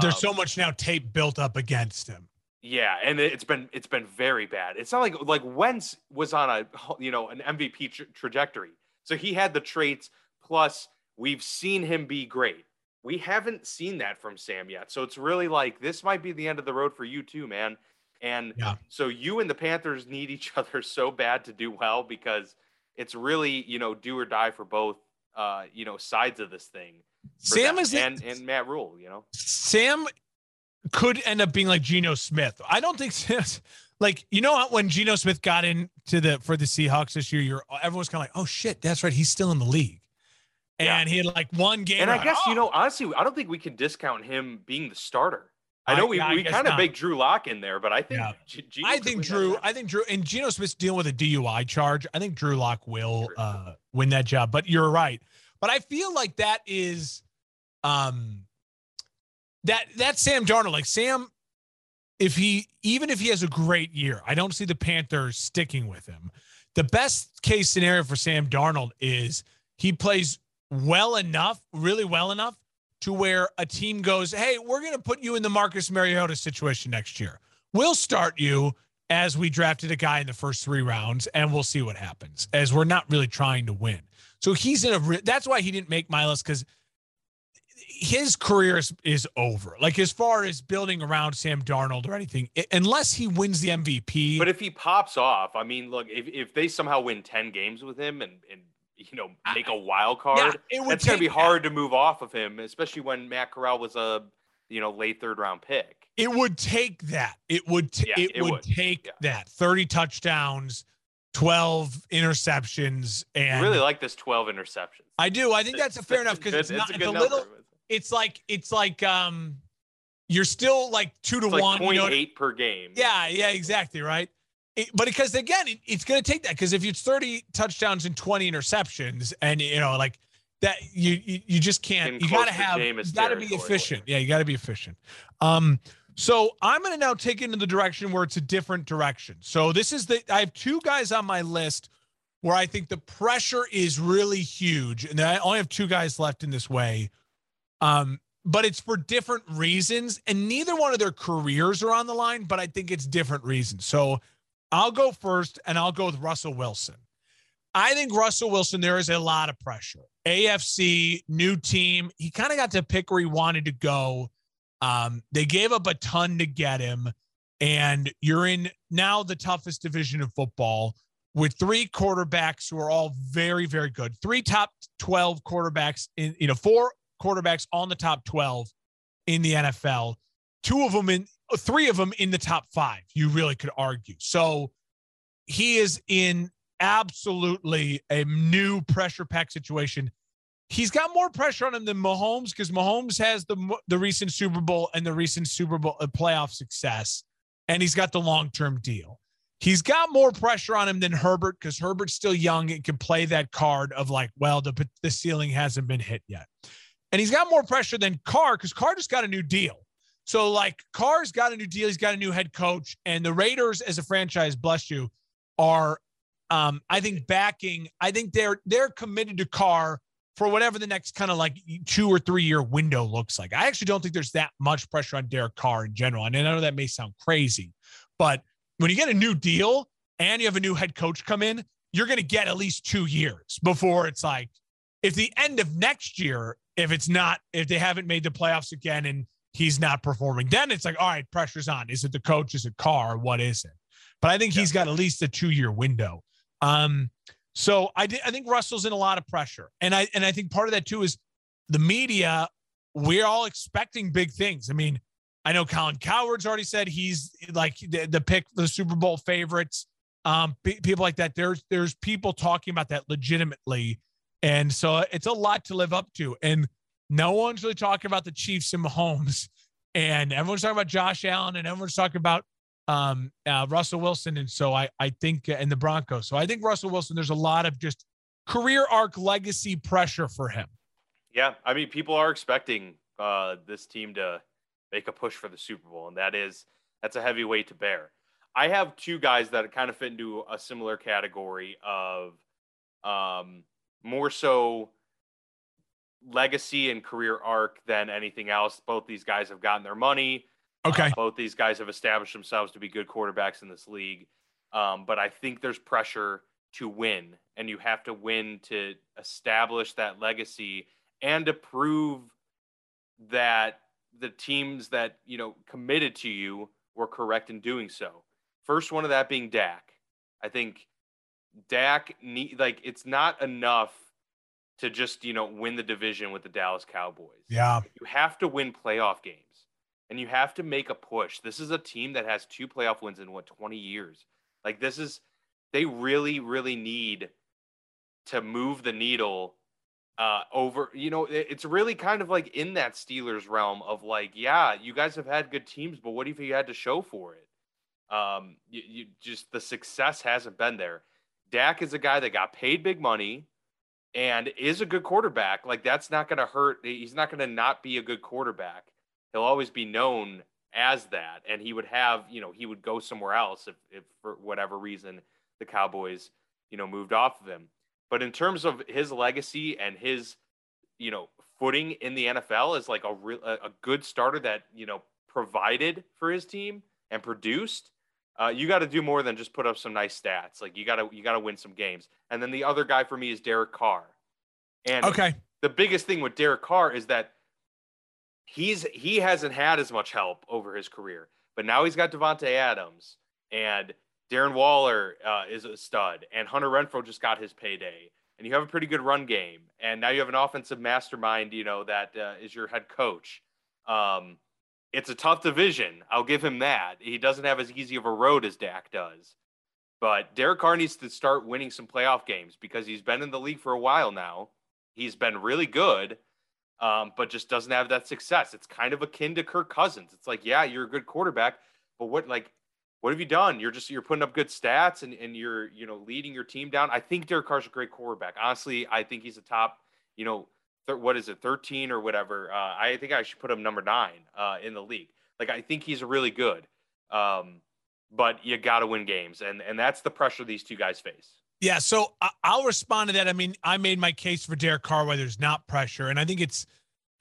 there's so much now tape built up against him. Yeah, and it's been very bad. It's not like Wentz was on an MVP trajectory. So he had the traits, plus we've seen him be great. We haven't seen that from Sam yet. So it's really like, this might be the end of the road for you too, man. And so you and the Panthers need each other so bad to do well, because it's really, do or die for both, sides of this thing. Sam is and Matt Rhule, Sam could end up being like Geno Smith. I don't think Sam's like, when Geno Smith got into for the Seahawks this year, everyone's kind of like, oh shit, that's right, he's still in the league. And he had like one game. And I guess, honestly, I don't think we can discount him being the starter. I know we kind of baked Drew Lock in there, but I think I think Drew and Geno Smith's dealing with a DUI charge. I think Drew Lock will win that job, but you're right. But I feel like that is that's Sam Darnold. Like Sam, even if he has a great year, I don't see the Panthers sticking with him. The best case scenario for Sam Darnold is he plays really well enough to where a team goes, hey, we're going to put you in the Marcus Mariota situation next year. We'll start you as we drafted a guy in the first 3 rounds, and we'll see what happens, as we're not really trying to win. So he's that's why he didn't make my list, because his career is over. Like, as far as building around Sam Darnold or anything, unless he wins the MVP. But if he pops off, I mean, look, if they somehow win 10 games with him and make a wild card. It's going to be hard to move off of him, especially when Matt Corral was a, late 3rd round pick. It would take that. It would take that. 30 touchdowns, 12 interceptions. And I really like this 12 interceptions. I do. I think that's fair enough. Cause it's like you're still like 2 to 1. 0.8 per game. Yeah, exactly. Right. But because again, it's going to take that, because if it's 30 touchdowns and 20 interceptions, and like that, you just can't. You got to be efficient. Yeah, you got to be efficient. So I'm going to now take it into the direction where it's a different direction. So this is I have 2 guys on my list where I think the pressure is really huge, and I only have 2 guys left in this way. But it's for different reasons, and neither one of their careers are on the line, but I think it's different reasons. So I'll go first, and I'll go with Russell Wilson. I think Russell Wilson, there is a lot of pressure. AFC, new team. He kind of got to pick where he wanted to go. They gave up a ton to get him, and you're in now the toughest division of football with 3 quarterbacks who are all very, very good. 3 top 12 quarterbacks, 4 quarterbacks on the top 12 in the NFL. 2 of them 3 of them in the top 5, you really could argue. So he is in absolutely a new pressure pack situation. He's got more pressure on him than Mahomes, because Mahomes has the recent Super Bowl and the recent Super Bowl playoff success. And he's got the long-term deal. He's got more pressure on him than Herbert, because Herbert's still young and can play that card of like, well, the ceiling hasn't been hit yet. And he's got more pressure than Carr, because Carr just got a new deal. So, like, Carr's got a new deal. He's got a new head coach. And the Raiders, as a franchise, bless you, are, I think, backing. I think they're committed to Carr for whatever the next kind of, like, 2 or 3 year window looks like. I actually don't think there's that much pressure on Derek Carr in general. And I know that may sound crazy, But when you get a new deal and you have a new head coach come in, you're going to get at least 2 years before it's like, if the end of next year, if it's not, if they haven't made the playoffs again and he's not performing, then it's like, all right, pressure's on. Is it the coach? Is it Carr? What is it? But I think he's got at least a 2 year window. So I think Russell's in a lot of pressure. And I think part of that too is the media. We're all expecting big things. I mean, I know Colin Cowherd's already said he's like the pick for the Super Bowl favorites. People like that. There's people talking about that legitimately. And so it's a lot to live up to. And no one's really talking about the Chiefs and Mahomes. And everyone's talking about Josh Allen and everyone's talking about Russell Wilson. And so I think, and the Broncos. So I think Russell Wilson, there's a lot of just career arc legacy pressure for him. Yeah. I mean, people are expecting this team to make a push for the Super Bowl. And that's a heavy weight to bear. I have two guys that kind of fit into a similar category of, more so legacy and career arc than anything else. Both these guys have gotten their money. Okay. Both these guys have established themselves to be good quarterbacks in this league. But I think there's pressure to win, and you have to win to establish that legacy and to prove that the teams that, you know, committed to you were correct in doing so. First one of that being Dak. I think Dak it's not enough to just, you know, win the division with the Dallas Cowboys. Yeah. You have to win playoff games and you have to make a push. This is a team that has two playoff wins in 20 years. Like they really, really need to move the needle over, you know, it's really kind of like in that Steelers realm of like, yeah, you guys have had good teams, but what if you had to show for it? You just, the success hasn't been there. Dak is a guy that got paid big money and is a good quarterback. Like that's not going to hurt. He's not going to not be a good quarterback. He'll always be known as that. And he would have, you know, he would go somewhere else if for whatever reason the Cowboys, you know, moved off of him. But in terms of his legacy and his, you know, footing in the NFL is like a good starter that, you know, provided for his team and produced. You got to do more than just put up some nice stats. Like you got to win some games. And then the other guy for me is Derek Carr. And the biggest thing with Derek Carr is that he hasn't had as much help over his career, but now he's got Davante Adams and Darren Waller is a stud, and Hunter Renfrow just got his payday, and you have a pretty good run game. And now you have an offensive mastermind, you know, that is your head coach. It's a tough division. I'll give him that. He doesn't have as easy of a road as Dak does. But Derek Carr needs to start winning some playoff games because he's been in the league for a while now. He's been really good, but just doesn't have that success. It's kind of akin to Kirk Cousins. It's like, yeah, you're a good quarterback, but what have you done? You're putting up good stats and you're, you know, leading your team down. I think Derek Carr's a great quarterback. Honestly, I think he's a top, you know, 13 or whatever. I think I should put him number 9 in the league. Like, I think he's really good, but you got to win games. And that's the pressure these two guys face. Yeah. So I'll respond to that. I mean, I made my case for Derek Carr where there's not pressure. And I think it's,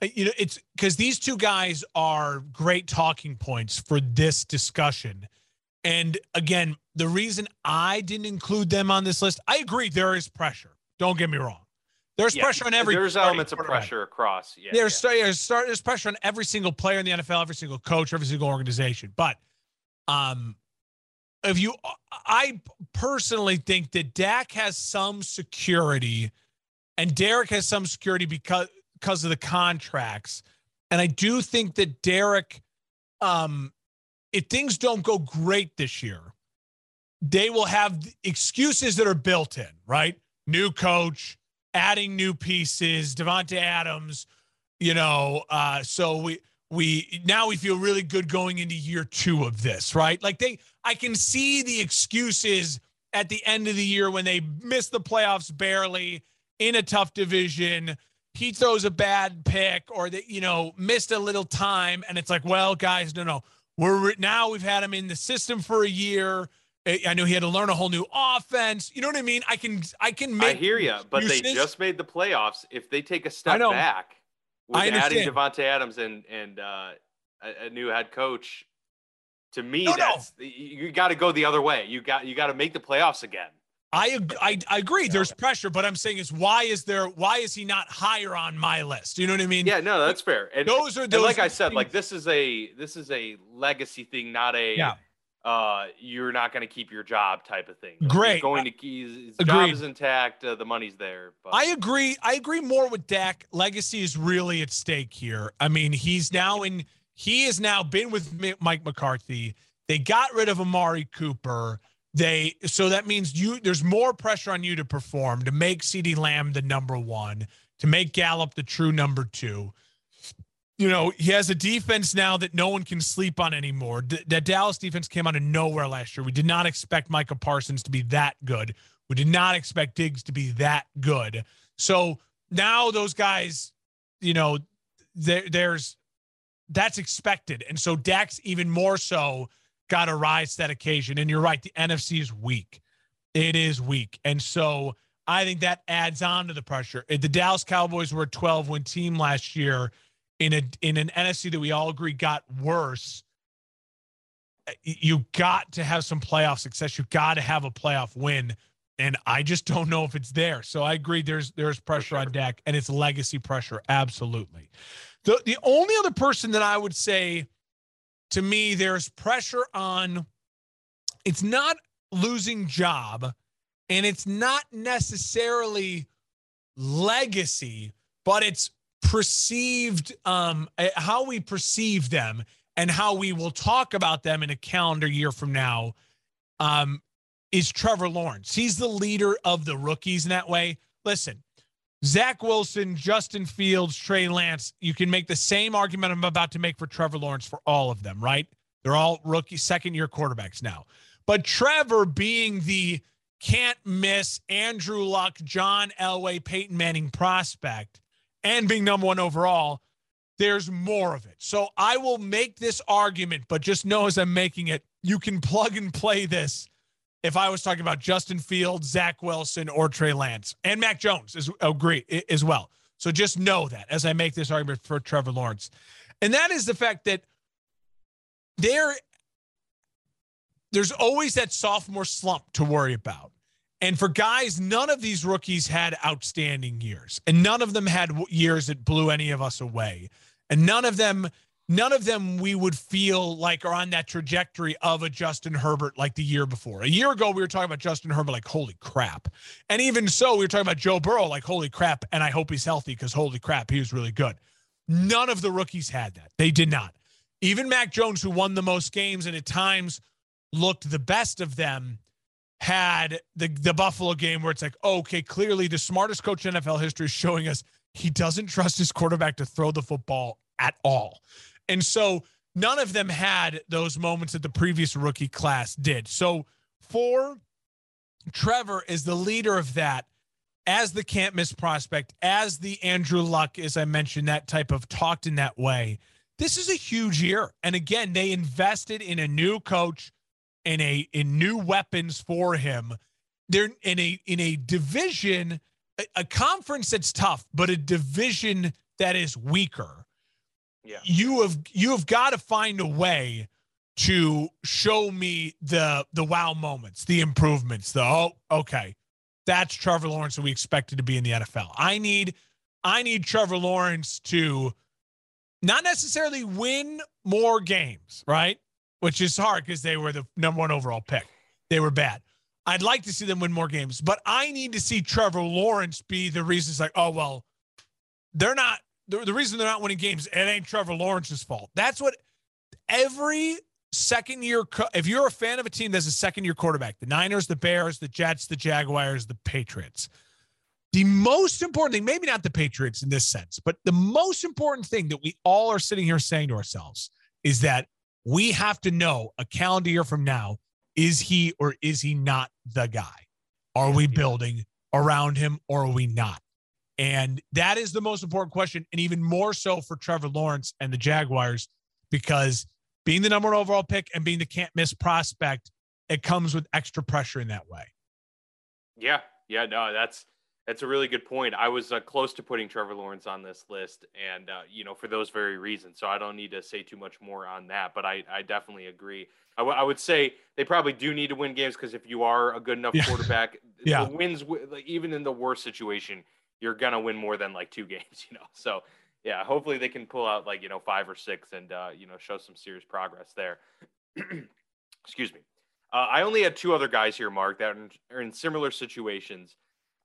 you know, it's because these two guys are great talking points for this discussion. And again, the reason I didn't include them on this list, I agree there is pressure. Don't get me wrong. There's pressure on every. There's elements of pressure across. Yeah, there's pressure on every single player in the NFL, every single coach, every single organization. But I personally think that Dak has some security, and Derek has some security because of the contracts. And I do think that Derek, if things don't go great this year, they will have excuses that are built in, right? New coach, adding new pieces, Davante Adams, you know, so we feel really good going into year 2 of this, right? Like I can see the excuses at the end of the year when they miss the playoffs barely in a tough division. He throws a bad pick or that, you know, missed a little time. And it's like, well, guys, no. We've had him in the system for a year. I knew he had to learn a whole new offense. You know what I mean? I can make. I hear you, but they just made the playoffs. If they take a step back with adding Davante Adams and a new head coach, To me, you got to go the other way. You got to make the playoffs again. I agree. There's pressure, but I'm saying is why is he not higher on my list? You know what I mean? Yeah, no, that's fair. And those like I said, like this is a legacy thing, not a you're not going to keep your job type of thing. Great. He's going to his job is intact. The money's there. But. I agree more with Dak. Legacy is really at stake here. I mean, he has now been with Mike McCarthy. They got rid of Amari Cooper. So that means there's more pressure on you to perform, to make CeeDee Lamb the number one, to make Gallup the true number two. You know, he has a defense now that no one can sleep on anymore. That Dallas defense came out of nowhere last year. We did not expect Micah Parsons to be that good. We did not expect Diggs to be that good. So now those guys, you know, that's expected. And so Dak's even more so got to rise to that occasion. And you're right. The NFC is weak. It is weak. And so I think that adds on to the pressure. The Dallas Cowboys were a 12-win team last year in an NFC that we all agree got worse. You got to have some playoff success. You've got to have a playoff win. And I just don't know if it's there. So I agree. There's pressure on Dak, and it's legacy pressure. Absolutely. The only other person that I would say, to me, there's pressure on, it's not losing job, and it's not necessarily legacy, but it's perceived, how we perceive them and how we will talk about them in a calendar year from now, is Trevor Lawrence. He's the leader of the rookies in that way. Listen, Zach Wilson, Justin Fields, Trey Lance, you can make the same argument I'm about to make for Trevor Lawrence for all of them, right? They're all rookie second-year quarterbacks now. But Trevor being the can't-miss Andrew Luck, John Elway, Peyton Manning prospect, and being number one overall, there's more of it. So I will make this argument, but just know as I'm making it, you can plug and play this. If I was talking about Justin Fields, Zach Wilson, or Trey Lance, and Mac Jones as well. So just know that as I make this argument for Trevor Lawrence. And that is the fact that there's always that sophomore slump to worry about. And for guys, none of these rookies had outstanding years, and none of them had years that blew any of us away. And none of them we would feel like are on that trajectory of a Justin Herbert like the year before. A year ago, we were talking about Justin Herbert like, holy crap. And even so, we were talking about Joe Burrow like, holy crap, and I hope he's healthy because holy crap, he was really good. None of the rookies had that. They did not. Even Mac Jones, who won the most games and at times looked the best of them, had the Buffalo game where it's like, okay, clearly the smartest coach in NFL history is showing us he doesn't trust his quarterback to throw the football at all. And so none of them had those moments that the previous rookie class did. So for Trevor is the leader of that as the can't miss prospect, as the Andrew Luck, as I mentioned, that type of talked in that way. This is a huge year. And again, they invested in a new coach and in new weapons for him. They're in a division, a conference that's tough, but a division that is weaker. Yeah. You have got to find a way to show me the wow moments, the improvements, okay, that's Trevor Lawrence that we expected to be in the NFL. I need Trevor Lawrence to not necessarily win more games, right? Which is hard because they were the number one overall pick. They were bad. I'd like to see them win more games, but I need to see Trevor Lawrence be the reason it's like, oh, well, they're not. The reason they're not winning games, it ain't Trevor Lawrence's fault. That's what every second-year if you're a fan of a team that's a second-year quarterback, the Niners, the Bears, the Jets, the Jaguars, the Patriots, the most important thing, maybe not the Patriots in this sense, but the most important thing that we all are sitting here saying to ourselves is that we have to know a calendar year from now, is he or is he not the guy? Are we building around him or are we not? And that is the most important question, and even more so for Trevor Lawrence and the Jaguars, because being the number one overall pick and being the can't-miss prospect, it comes with extra pressure in that way. Yeah, no, that's That's a really good point. I was close to putting Trevor Lawrence on this list, and, you know, for those very reasons. So I don't need to say too much more on that, but I definitely agree. I would say they probably do need to win games, because if you are a good enough quarterback, the wins, even in the worst situation, you're going to win more than like 2 games, you know? So yeah, hopefully they can pull out like, you know, 5 or 6 and, you know, show some serious progress there. Excuse me. I only had 2 other guys here, Mark, that are in similar situations.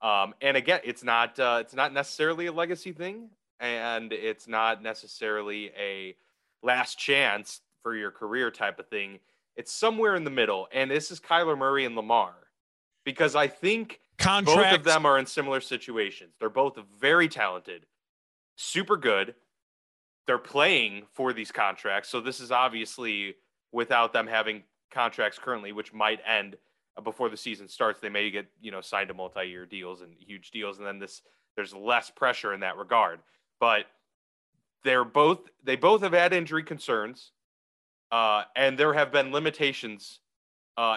And again, it's not necessarily a legacy thing, and it's not necessarily a last chance for your career type of thing. It's somewhere in the middle. And this is Kyler Murray and Lamar, because I think both of them are in similar situations. They're both very talented, super good. They're playing for these contracts. So this is obviously without them having contracts currently, which might end before the season starts. They may get, you know, signed to multi-year deals and huge deals. And then there's less pressure in that regard, but they both have had injury concerns. And there have been limitations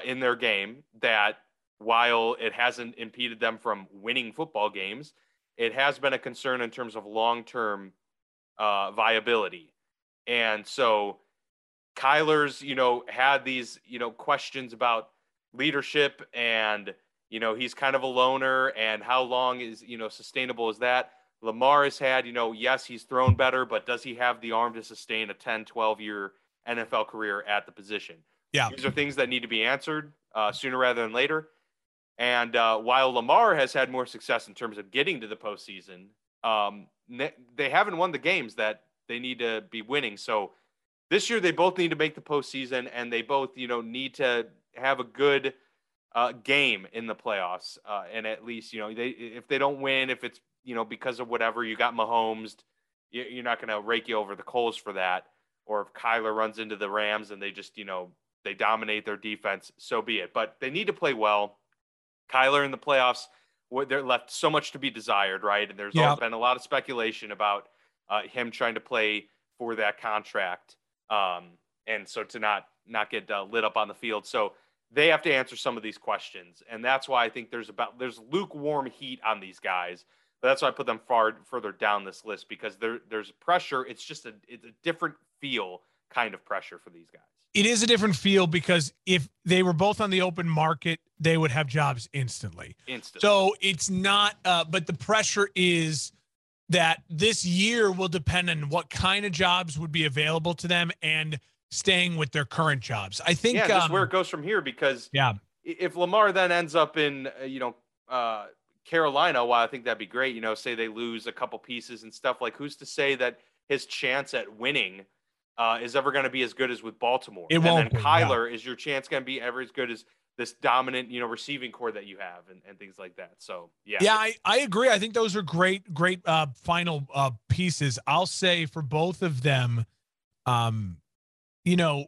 in their game that, while it hasn't impeded them from winning football games, it has been a concern in terms of long-term viability. And so Kyler's, you know, had these, you know, questions about leadership, and, you know, he's kind of a loner, and how long is, you know, sustainable is that? Lamar has had, you know, yes, he's thrown better, but does he have the arm to sustain a 10, 12-year NFL career at the position? Yeah. These are things that need to be answered sooner rather than later. And while Lamar has had more success in terms of getting to the postseason, they haven't won the games that they need to be winning. So this year they both need to make the postseason, and they both, you know, need to have a good game in the playoffs. And at least, you know, if they don't win, if it's, you know, because of whatever, you got Mahomes, you're not going to rake you over the coals for that. Or if Kyler runs into the Rams and they just, you know, they dominate their defense, so be it. But they need to play well. Kyler in the playoffs, they're left so much to be desired, right? And there's been a lot of speculation about him trying to play for that contract. And so to not get lit up on the field. So they have to answer some of these questions. And that's why I think there's lukewarm heat on these guys. But that's why I put them further down this list, because there's pressure. It's just it's a different feel kind of pressure for these guys. It is a different feel, because if they were both on the open market, they would have jobs instantly. So it's not, but the pressure is that this year will depend on what kind of jobs would be available to them and staying with their current jobs. I think that's where it goes from here, because if Lamar then ends up in, you know, Carolina, while I think that'd be great, you know, say they lose a couple pieces and stuff, like, who's to say that his chance at winning is ever going to be as good as with Baltimore? It won't. And then Kyler, is your chance going to be ever as good as this dominant, you know, receiving core that you have and things like that? So, yeah, I agree. I think those are great final pieces. I'll say for both of them, you know,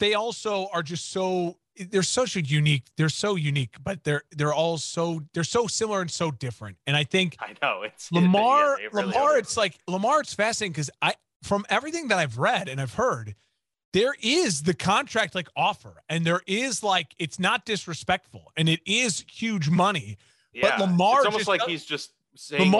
they also are just so – they're so similar and so different. And I think – I know. It's Lamar, Lamar, it's fascinating, because from everything that I've read and I've heard – there is the contract offer, and there is it's not disrespectful, and it is huge money. Yeah. But Lamar, it's almost just he's just saying,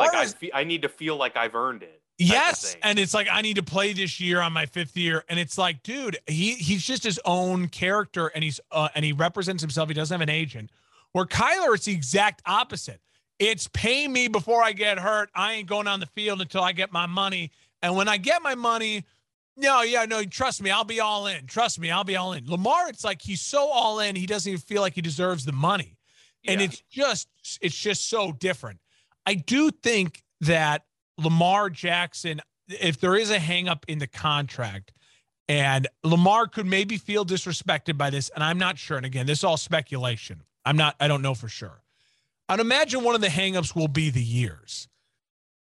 I need to feel like I've earned it. Yes. And it's I need to play this year on my 5th year. And it's dude, he's just his own character, and he's, and he represents himself. He doesn't have an agent. Where Kyler, it's the exact opposite. It's pay me before I get hurt. I ain't going on the field until I get my money. And when I get my money, trust me, I'll be all in. Lamar, it's he's so all in, he doesn't even feel like he deserves the money. And it's just so different. I do think that Lamar Jackson, if there is a hang up in the contract, and Lamar could maybe feel disrespected by this, and I'm not sure. And again, this is all speculation. I don't know for sure. I'd imagine one of the hang ups will be the years.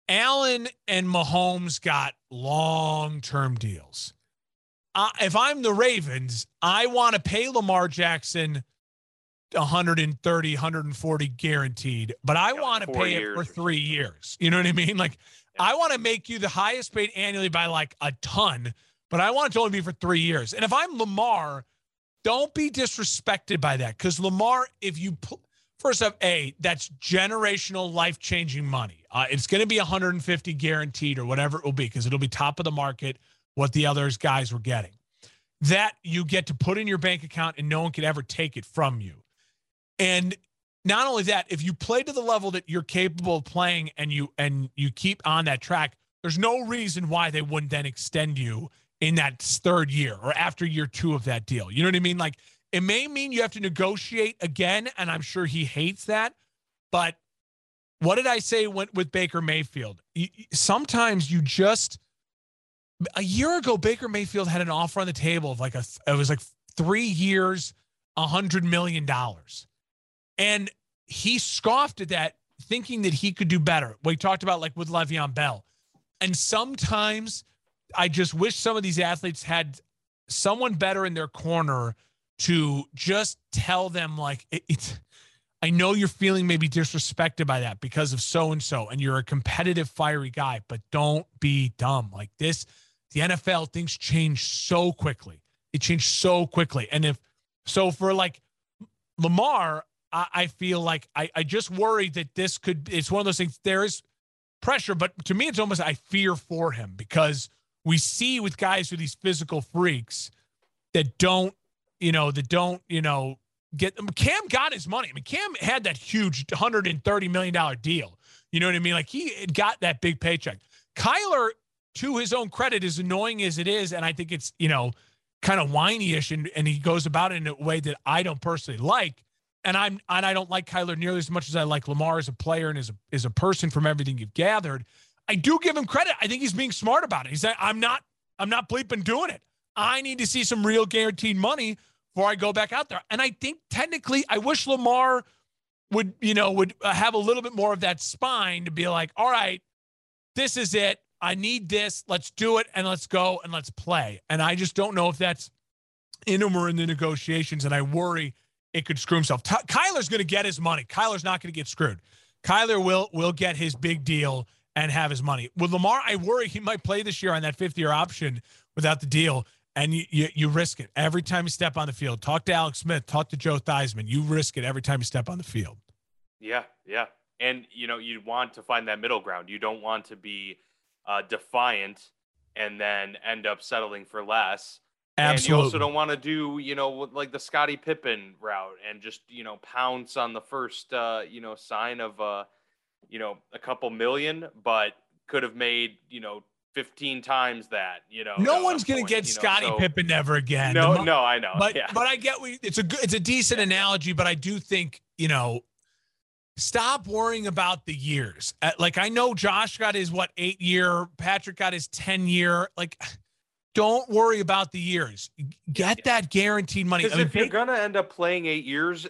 Allen and Mahomes got long-term deals. If I'm the Ravens, I want to pay Lamar Jackson 130, 140 guaranteed, but I want to pay it for 3 years. You know what I mean? I want to make you the highest paid annually by a ton, but I want it to only be for 3 years. And if I'm Lamar, don't be disrespected by that, because Lamar, if you First off, that's generational, life-changing money. It's going to be $150 guaranteed or whatever it will be, because it'll be top of the market, what the other guys were getting. That you get to put in your bank account and no one could ever take it from you. And not only that, if you play to the level that you're capable of playing and you keep on that track, there's no reason why they wouldn't then extend you in that third year or after year two of that deal. You know what I mean? Like, it may mean you have to negotiate again, and I'm sure he hates that. But what did I say with Baker Mayfield? Sometimes you just – a year ago, Baker Mayfield had an offer on the table of it was like 3 years, $100 million. And he scoffed at that, thinking that he could do better. We talked about with Le'Veon Bell. And sometimes I just wish some of these athletes had someone better in their corner – to just tell them I know you're feeling maybe disrespected by that because of so-and-so, and you're a competitive, fiery guy, but don't be dumb like this. The NFL, things change so quickly. It changed so quickly. And for Lamar, I feel like I just worry that it's one of those things. There is pressure, but to me, it's almost, I fear for him, because we see with guys who are these physical freaks that don't get them. Cam got his money. I mean, Cam had that huge $130 million deal. You know what I mean? He got that big paycheck. Kyler, to his own credit, as annoying as it is, and I think it's, kind of whiny-ish, and he goes about it in a way that I don't personally like. And I don't like Kyler nearly as much as I like Lamar as a player and as a person from everything you've gathered. I do give him credit. I think he's being smart about it. He's like, I'm not bleeping doing it. I need to see some real guaranteed money before I go back out there. And I think technically I wish Lamar would have a little bit more of that spine to be like, all right, this is it. I need this. Let's do it. And let's go and let's play. And I just don't know if that's in him or in the negotiations. And I worry it could screw himself. Kyler's going to get his money. Kyler's not going to get screwed. Kyler will get his big deal and have his money. With Lamar, I worry he might play this year on that fifth-year option without the deal. And you risk it every time you step on the field. Talk to Alex Smith. Talk to Joe Theismann. You risk it every time you step on the field. Yeah, yeah. And, you want to find that middle ground. You don't want to be defiant and then end up settling for less. Absolutely. And you also don't want to do, the Scottie Pippen route and just, pounce on the first, sign of, a couple million, but could have made, 15 times that, No one's going to get Scottie Pippen ever again. No, I know. But I get it's a decent analogy, but I do think, stop worrying about the years. I know Josh got his 8-year, Patrick got his 10-year. Don't worry about the years. Get that guaranteed money. Because if you're going to end up playing 8 years,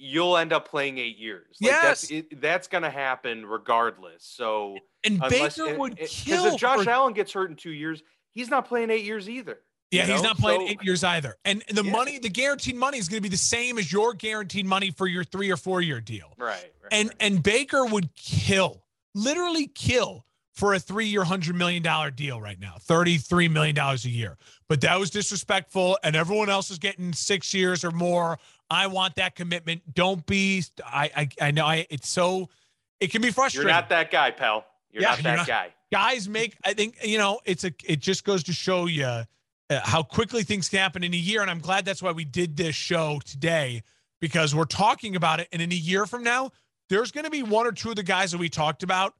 you'll end up playing 8 years. Yes. That's going to happen regardless. So, Baker would kill. Because if Josh Allen gets hurt in 2 years, he's not playing 8 years either. Yeah, he's not playing 8 years either. And the guaranteed money is going to be the same as your guaranteed money for your 3 or 4 year deal. Right. And Baker would kill, literally kill, for a 3 year, $100 million deal right now, $33 million a year. But that was disrespectful, and everyone else is getting 6 years or more. I want that commitment. Don't be. I know. It's so. It can be frustrating. You're not that guy, pal. You're not that guy. Guys make. I think It just goes to show you how quickly things can happen in a year. And I'm glad that's why we did this show today, because we're talking about it. And in a year from now, there's going to be one or two of the guys that we talked about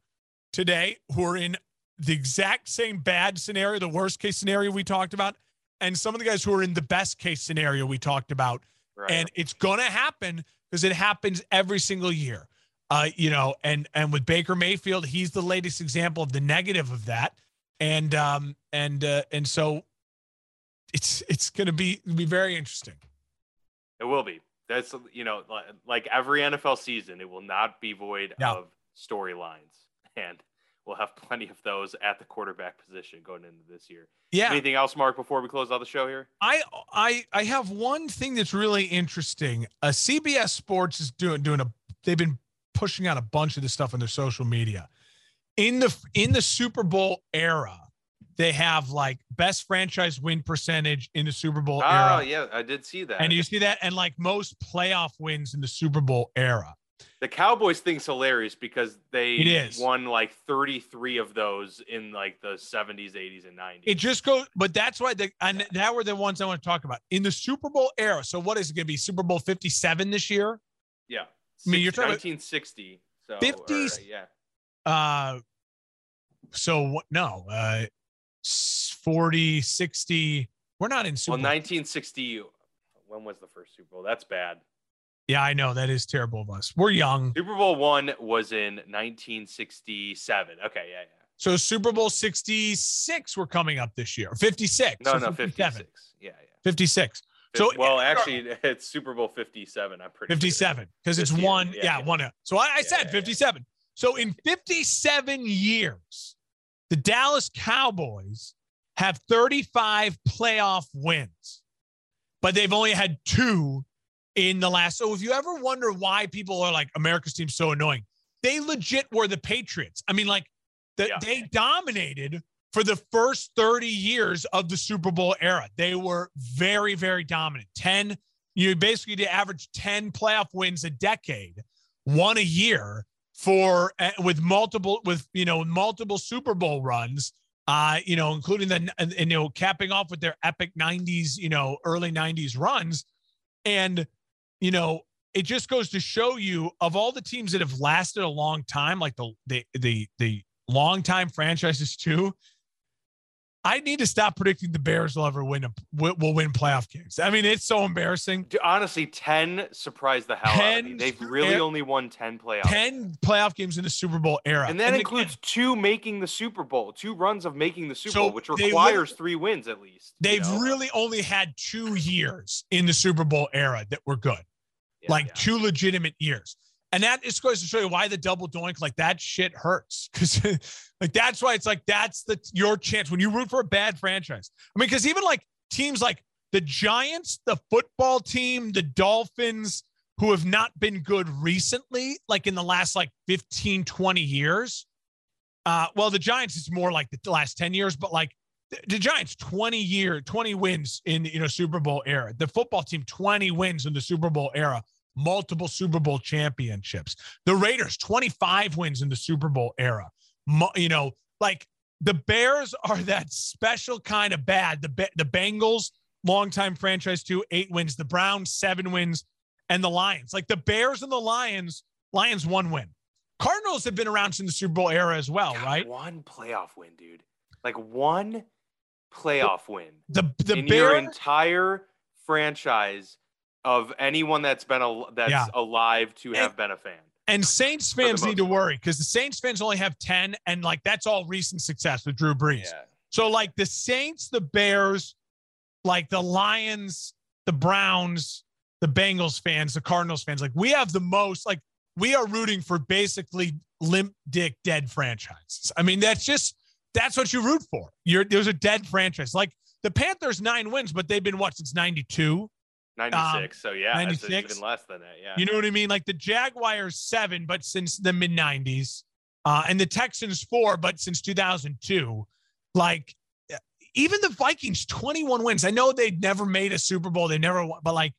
today who are in the exact same bad scenario, the worst case scenario we talked about, and some of the guys who are in the best case scenario we talked about. Right. And it's going to happen because it happens every single year. And with Baker Mayfield, he's the latest example of the negative of that. And so it's going to be very interesting. It will be. That's, every NFL season, it will not be void of storylines, and we'll have plenty of those at the quarterback position going into this year. Yeah. Anything else, Mark, before we close out the show here? I have one thing that's really interesting. CBS Sports is they've been pushing out a bunch of this stuff on their social media. In the Super Bowl era, they have best franchise win percentage in the Super Bowl era. Oh yeah, I did see that. And you see that, and most playoff wins in the Super Bowl era. The Cowboys thing's hilarious because they won like 33 of those in like the 70s, 80s, and 90s. It just goes, but that's why that were the ones I want to talk about in the Super Bowl era. So what is it going to be? Super Bowl 57 this year? Yeah. I mean, you're talking 1960. So 50s. Yeah. So what? No. 40, 60. We're not in Super Bowl. Well, 1960. When was the first Super Bowl? That's bad. Yeah, I know. That is terrible of us. We're young. Super Bowl I was in 1967. Okay, yeah. So Super Bowl 66 we're coming up this year. 56. No, 56. Yeah. 56. So, well, actually, it's Super Bowl 57. I'm pretty 57, because it's one. Yeah, one. So I said 57. So in 57 years, the Dallas Cowboys have 35 playoff wins, but they've only had two in the last. So if you ever wonder why people are like, America's team's so annoying, they legit were the Patriots. I mean, like they dominated for the first 30 years of the Super Bowl era. They were very, very dominant. 10, you basically did average 10 playoff wins a decade, one a year for with multiple Super Bowl runs, including capping off with their epic 90s, early 90s runs. And, it just goes to show you, of all the teams that have lasted a long time, like the long time franchises too, I need to stop predicting the Bears will win playoff games. I mean, it's so embarrassing. Dude, honestly, 10 surprised the hell out of me. They've really only won 10 playoff games. 10 playoff games in the Super Bowl era. And that includes two runs of making the Super Bowl, which requires three wins at least. They've really only had 2 years in the Super Bowl era that were good, two legitimate years. And that is going to show you why the double doink, like that shit hurts. Cause that's why it's like, that's your chance when you root for a bad franchise. I mean, cause even like teams like the Giants, the football team, the Dolphins, who have not been good recently, like in the last 15, 20 years. Well, the Giants, it's more like the last 10 years, but like the Giants, 20 wins in, Super Bowl era, the football team, 20 wins in the Super Bowl era. Multiple Super Bowl championships. The Raiders, 25 wins in the Super Bowl era. The Bears are that special kind of bad. The Bengals, longtime franchise too, 8 wins. The Browns, 7 wins, and the Lions. Like the Bears and the Lions 1 win. Cardinals have been around since the Super Bowl era as well, right? One playoff win, dude. Like one playoff win. The your entire franchise. Of anyone that's alive to have been a fan. And Saints fans need to worry because the Saints fans only have 10, and that's all recent success with Drew Brees. Yeah. So the Saints, the Bears, the Lions, the Browns, the Bengals fans, the Cardinals fans, we have the most, we are rooting for basically limp dick dead franchises. I mean, that's what you root for. There's a dead franchise. The Panthers, 9 wins, but they've been what, since 92? 96. 96. That's even less than that. Yeah. You know what I mean? The Jaguars 7, but since the mid 90s, and the Texans 4, but since 2002, even the Vikings 21 wins. I know they'd never made a Super Bowl. They never won, but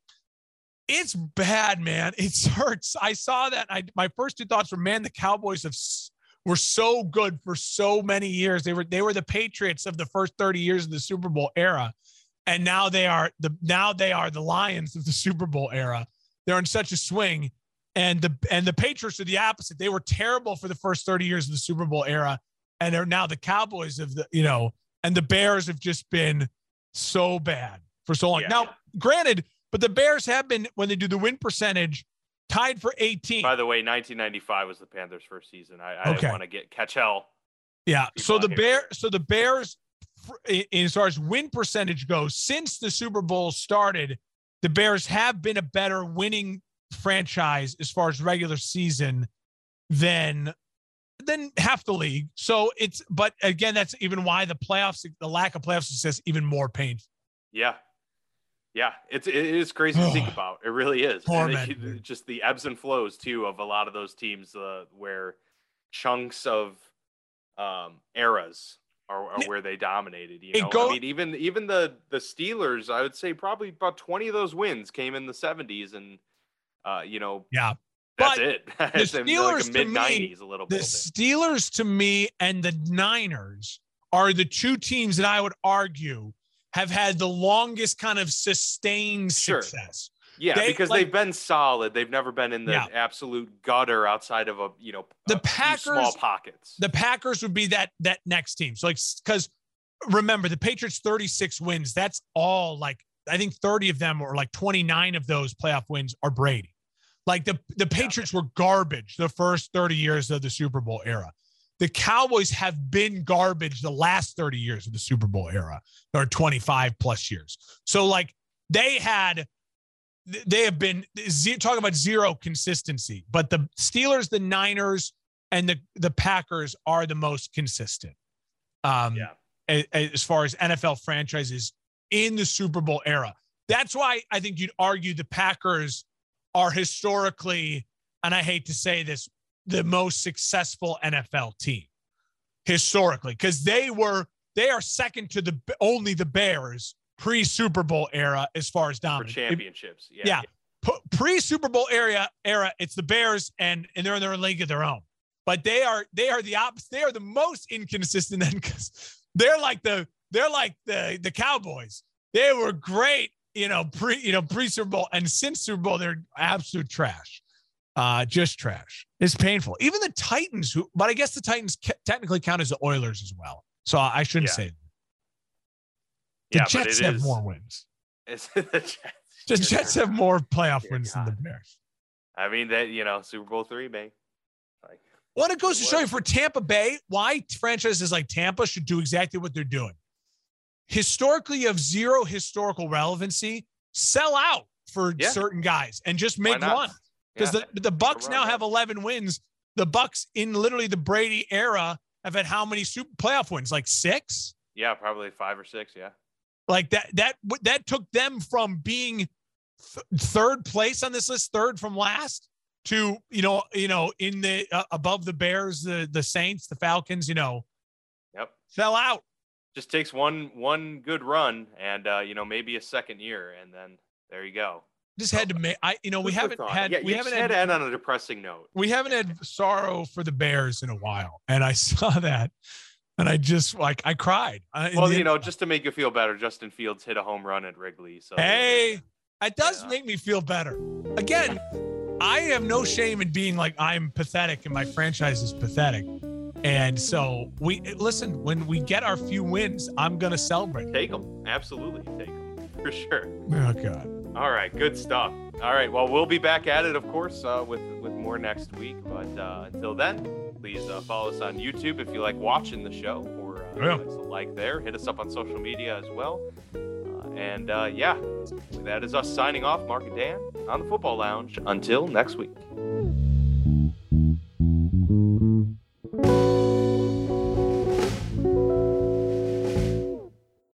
it's bad, man. It hurts. I saw that. My first two thoughts were, man, the Cowboys were so good for so many years. They were the Patriots of the first 30 years of the Super Bowl era. And now they are the Lions of the Super Bowl era. They're in such a swing, and the Patriots are the opposite. They were terrible for the first 30 years of the Super Bowl era, and they're now the Cowboys of and the Bears have just been so bad for so long. Yeah. Now, granted, but the Bears have been, when they do the win percentage, tied for 18. By the way, 1995 was the Panthers' first season. I didn't want to get catch hell. Yeah. So the Bears. As far as win percentage goes, since the Super Bowl started, the Bears have been a better winning franchise as far as regular season than half the league. So but again, that's even why the lack of playoff success, even more painful. Yeah. Yeah. It is crazy to think about. It really is. And just the ebbs and flows too, of a lot of those teams where chunks of eras or where they dominated, I mean, even the Steelers, I would say probably about 20 of those wins came in the 70s, and That's it. It's the Steelers, like mid-90s, a little bit. The Steelers, to me, and the Niners are the two teams that I would argue have had the longest kind of sustained success. Yeah, because they've been solid. They've never been in the absolute gutter outside of a, you know, the Packers, small pockets. The Packers would be that next team. So, like, because remember, the Patriots 36 wins. That's all, like, I think 30 of them, or like 29 of those playoff wins, are Brady. Like the Patriots were garbage the first 30 years of the Super Bowl era. The Cowboys have been garbage the last 30 years of the Super Bowl era, or 25 plus years. So like they have been talking about zero consistency, but the Steelers, the Niners, and the Packers are the most consistent as far as NFL franchises in the Super Bowl era. That's why I think you'd argue the Packers are historically, and I hate to say this, the most successful NFL team historically, because they are second to only the Bears pre-Super Bowl era as far as dominance. For championships. Pre-Super Bowl era, it's the Bears, and they're in their league of their own. But they are the opposite. They are the most inconsistent then, because they're like the Cowboys. They were great, pre Super Bowl, and since Super Bowl, they're absolute trash. Just trash. It's painful. Even the Titans, but I guess the Titans technically count as the Oilers as well. So I shouldn't say that. The Jets have more wins. The Jets have more playoff wins than the Bears. I mean, that, Super Bowl III, man. Like, well, it goes to show you for Tampa Bay, why franchises like Tampa should do exactly what they're doing. Historically, you have zero historical relevancy. Sell out for certain guys and just make one. Because the Bucks now have 11 wins. The Bucks in literally the Brady era have had how many super playoff wins? Like 6? Yeah, probably 5 or 6. Yeah. Like that took them from being third place on this list, third from last, to in the above the Bears, the Saints, the Falcons. Sell out. Just takes one good run and maybe a second year, and then there you go. Just had to make we haven't had to end on a depressing note. We haven't had sorrow for the Bears in a while, and I saw that, and I just I cried. Well, just to make you feel better, Justin Fields hit a home run at Wrigley. So hey, it does make me feel better. Again, I have no shame in being like I'm pathetic and my franchise is pathetic. And so we listen, when we get our few wins, I'm gonna celebrate. Take them, absolutely take them for sure. Oh God. All right, good stuff. All right, well, we'll be back at it, of course, with more next week. But until then, please follow us on YouTube if you like watching the show, or give us a like there. Hit us up on social media as well. That is us signing off. Mark and Dan on the Football Lounge. Until next week.